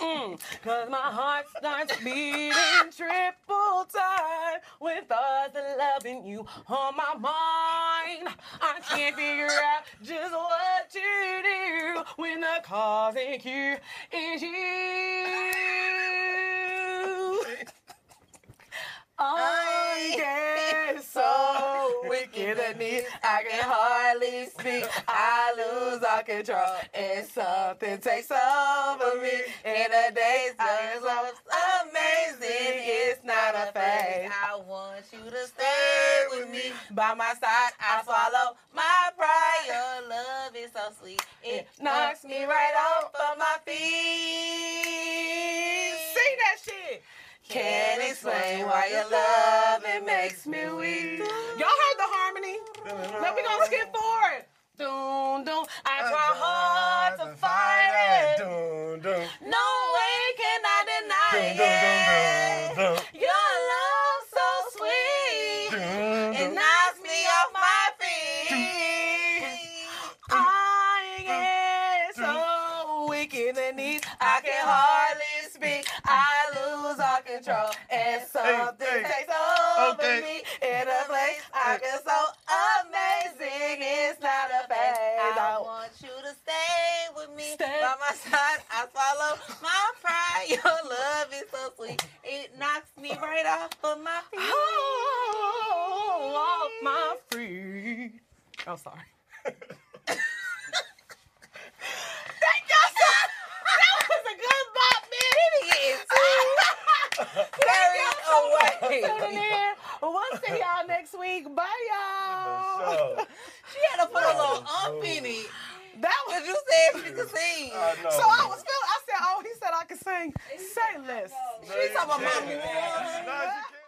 Mm, Cause my heart starts beating triple time with thoughts of loving you on my mind. I can't figure out just what to do when the cause and cure is you. I get so wicked at me, I can hardly speak. I lose all control, and something takes over me. In the days that love amazing, it's not a phase. I want you to stay with me. By my side, I swallow my pride. Your love is so sweet, it knocks me right off of my feet. Sing that shit. Can't explain why your love, it makes me weak. Y'all heard the harmony? Now we gonna skip forward. Doom, doom. I try hard to fight it. Doom, doom. No way can I deny it. Your love so It knocks me off my feet. I get so weak in the knees, I can hardly speak. I lose all control, and something hey, hey. takes over okay. me in a place I feel so amazing. It's not a phase. I want you to stay with me. Stay. By my side, I follow my pride. Your love is so sweet. It knocks me right off of my feet. Oh, off my feet. Oh, sorry. Thank y'all, sir. That was a good bop, man. It is too. Carry away. Tuning in. We'll see y'all next week. Bye, y'all. She had to put a little ump in it. That was you said she could sing. I know. So I was feeling, I said, oh, he said I could sing. Say less. She's talking about my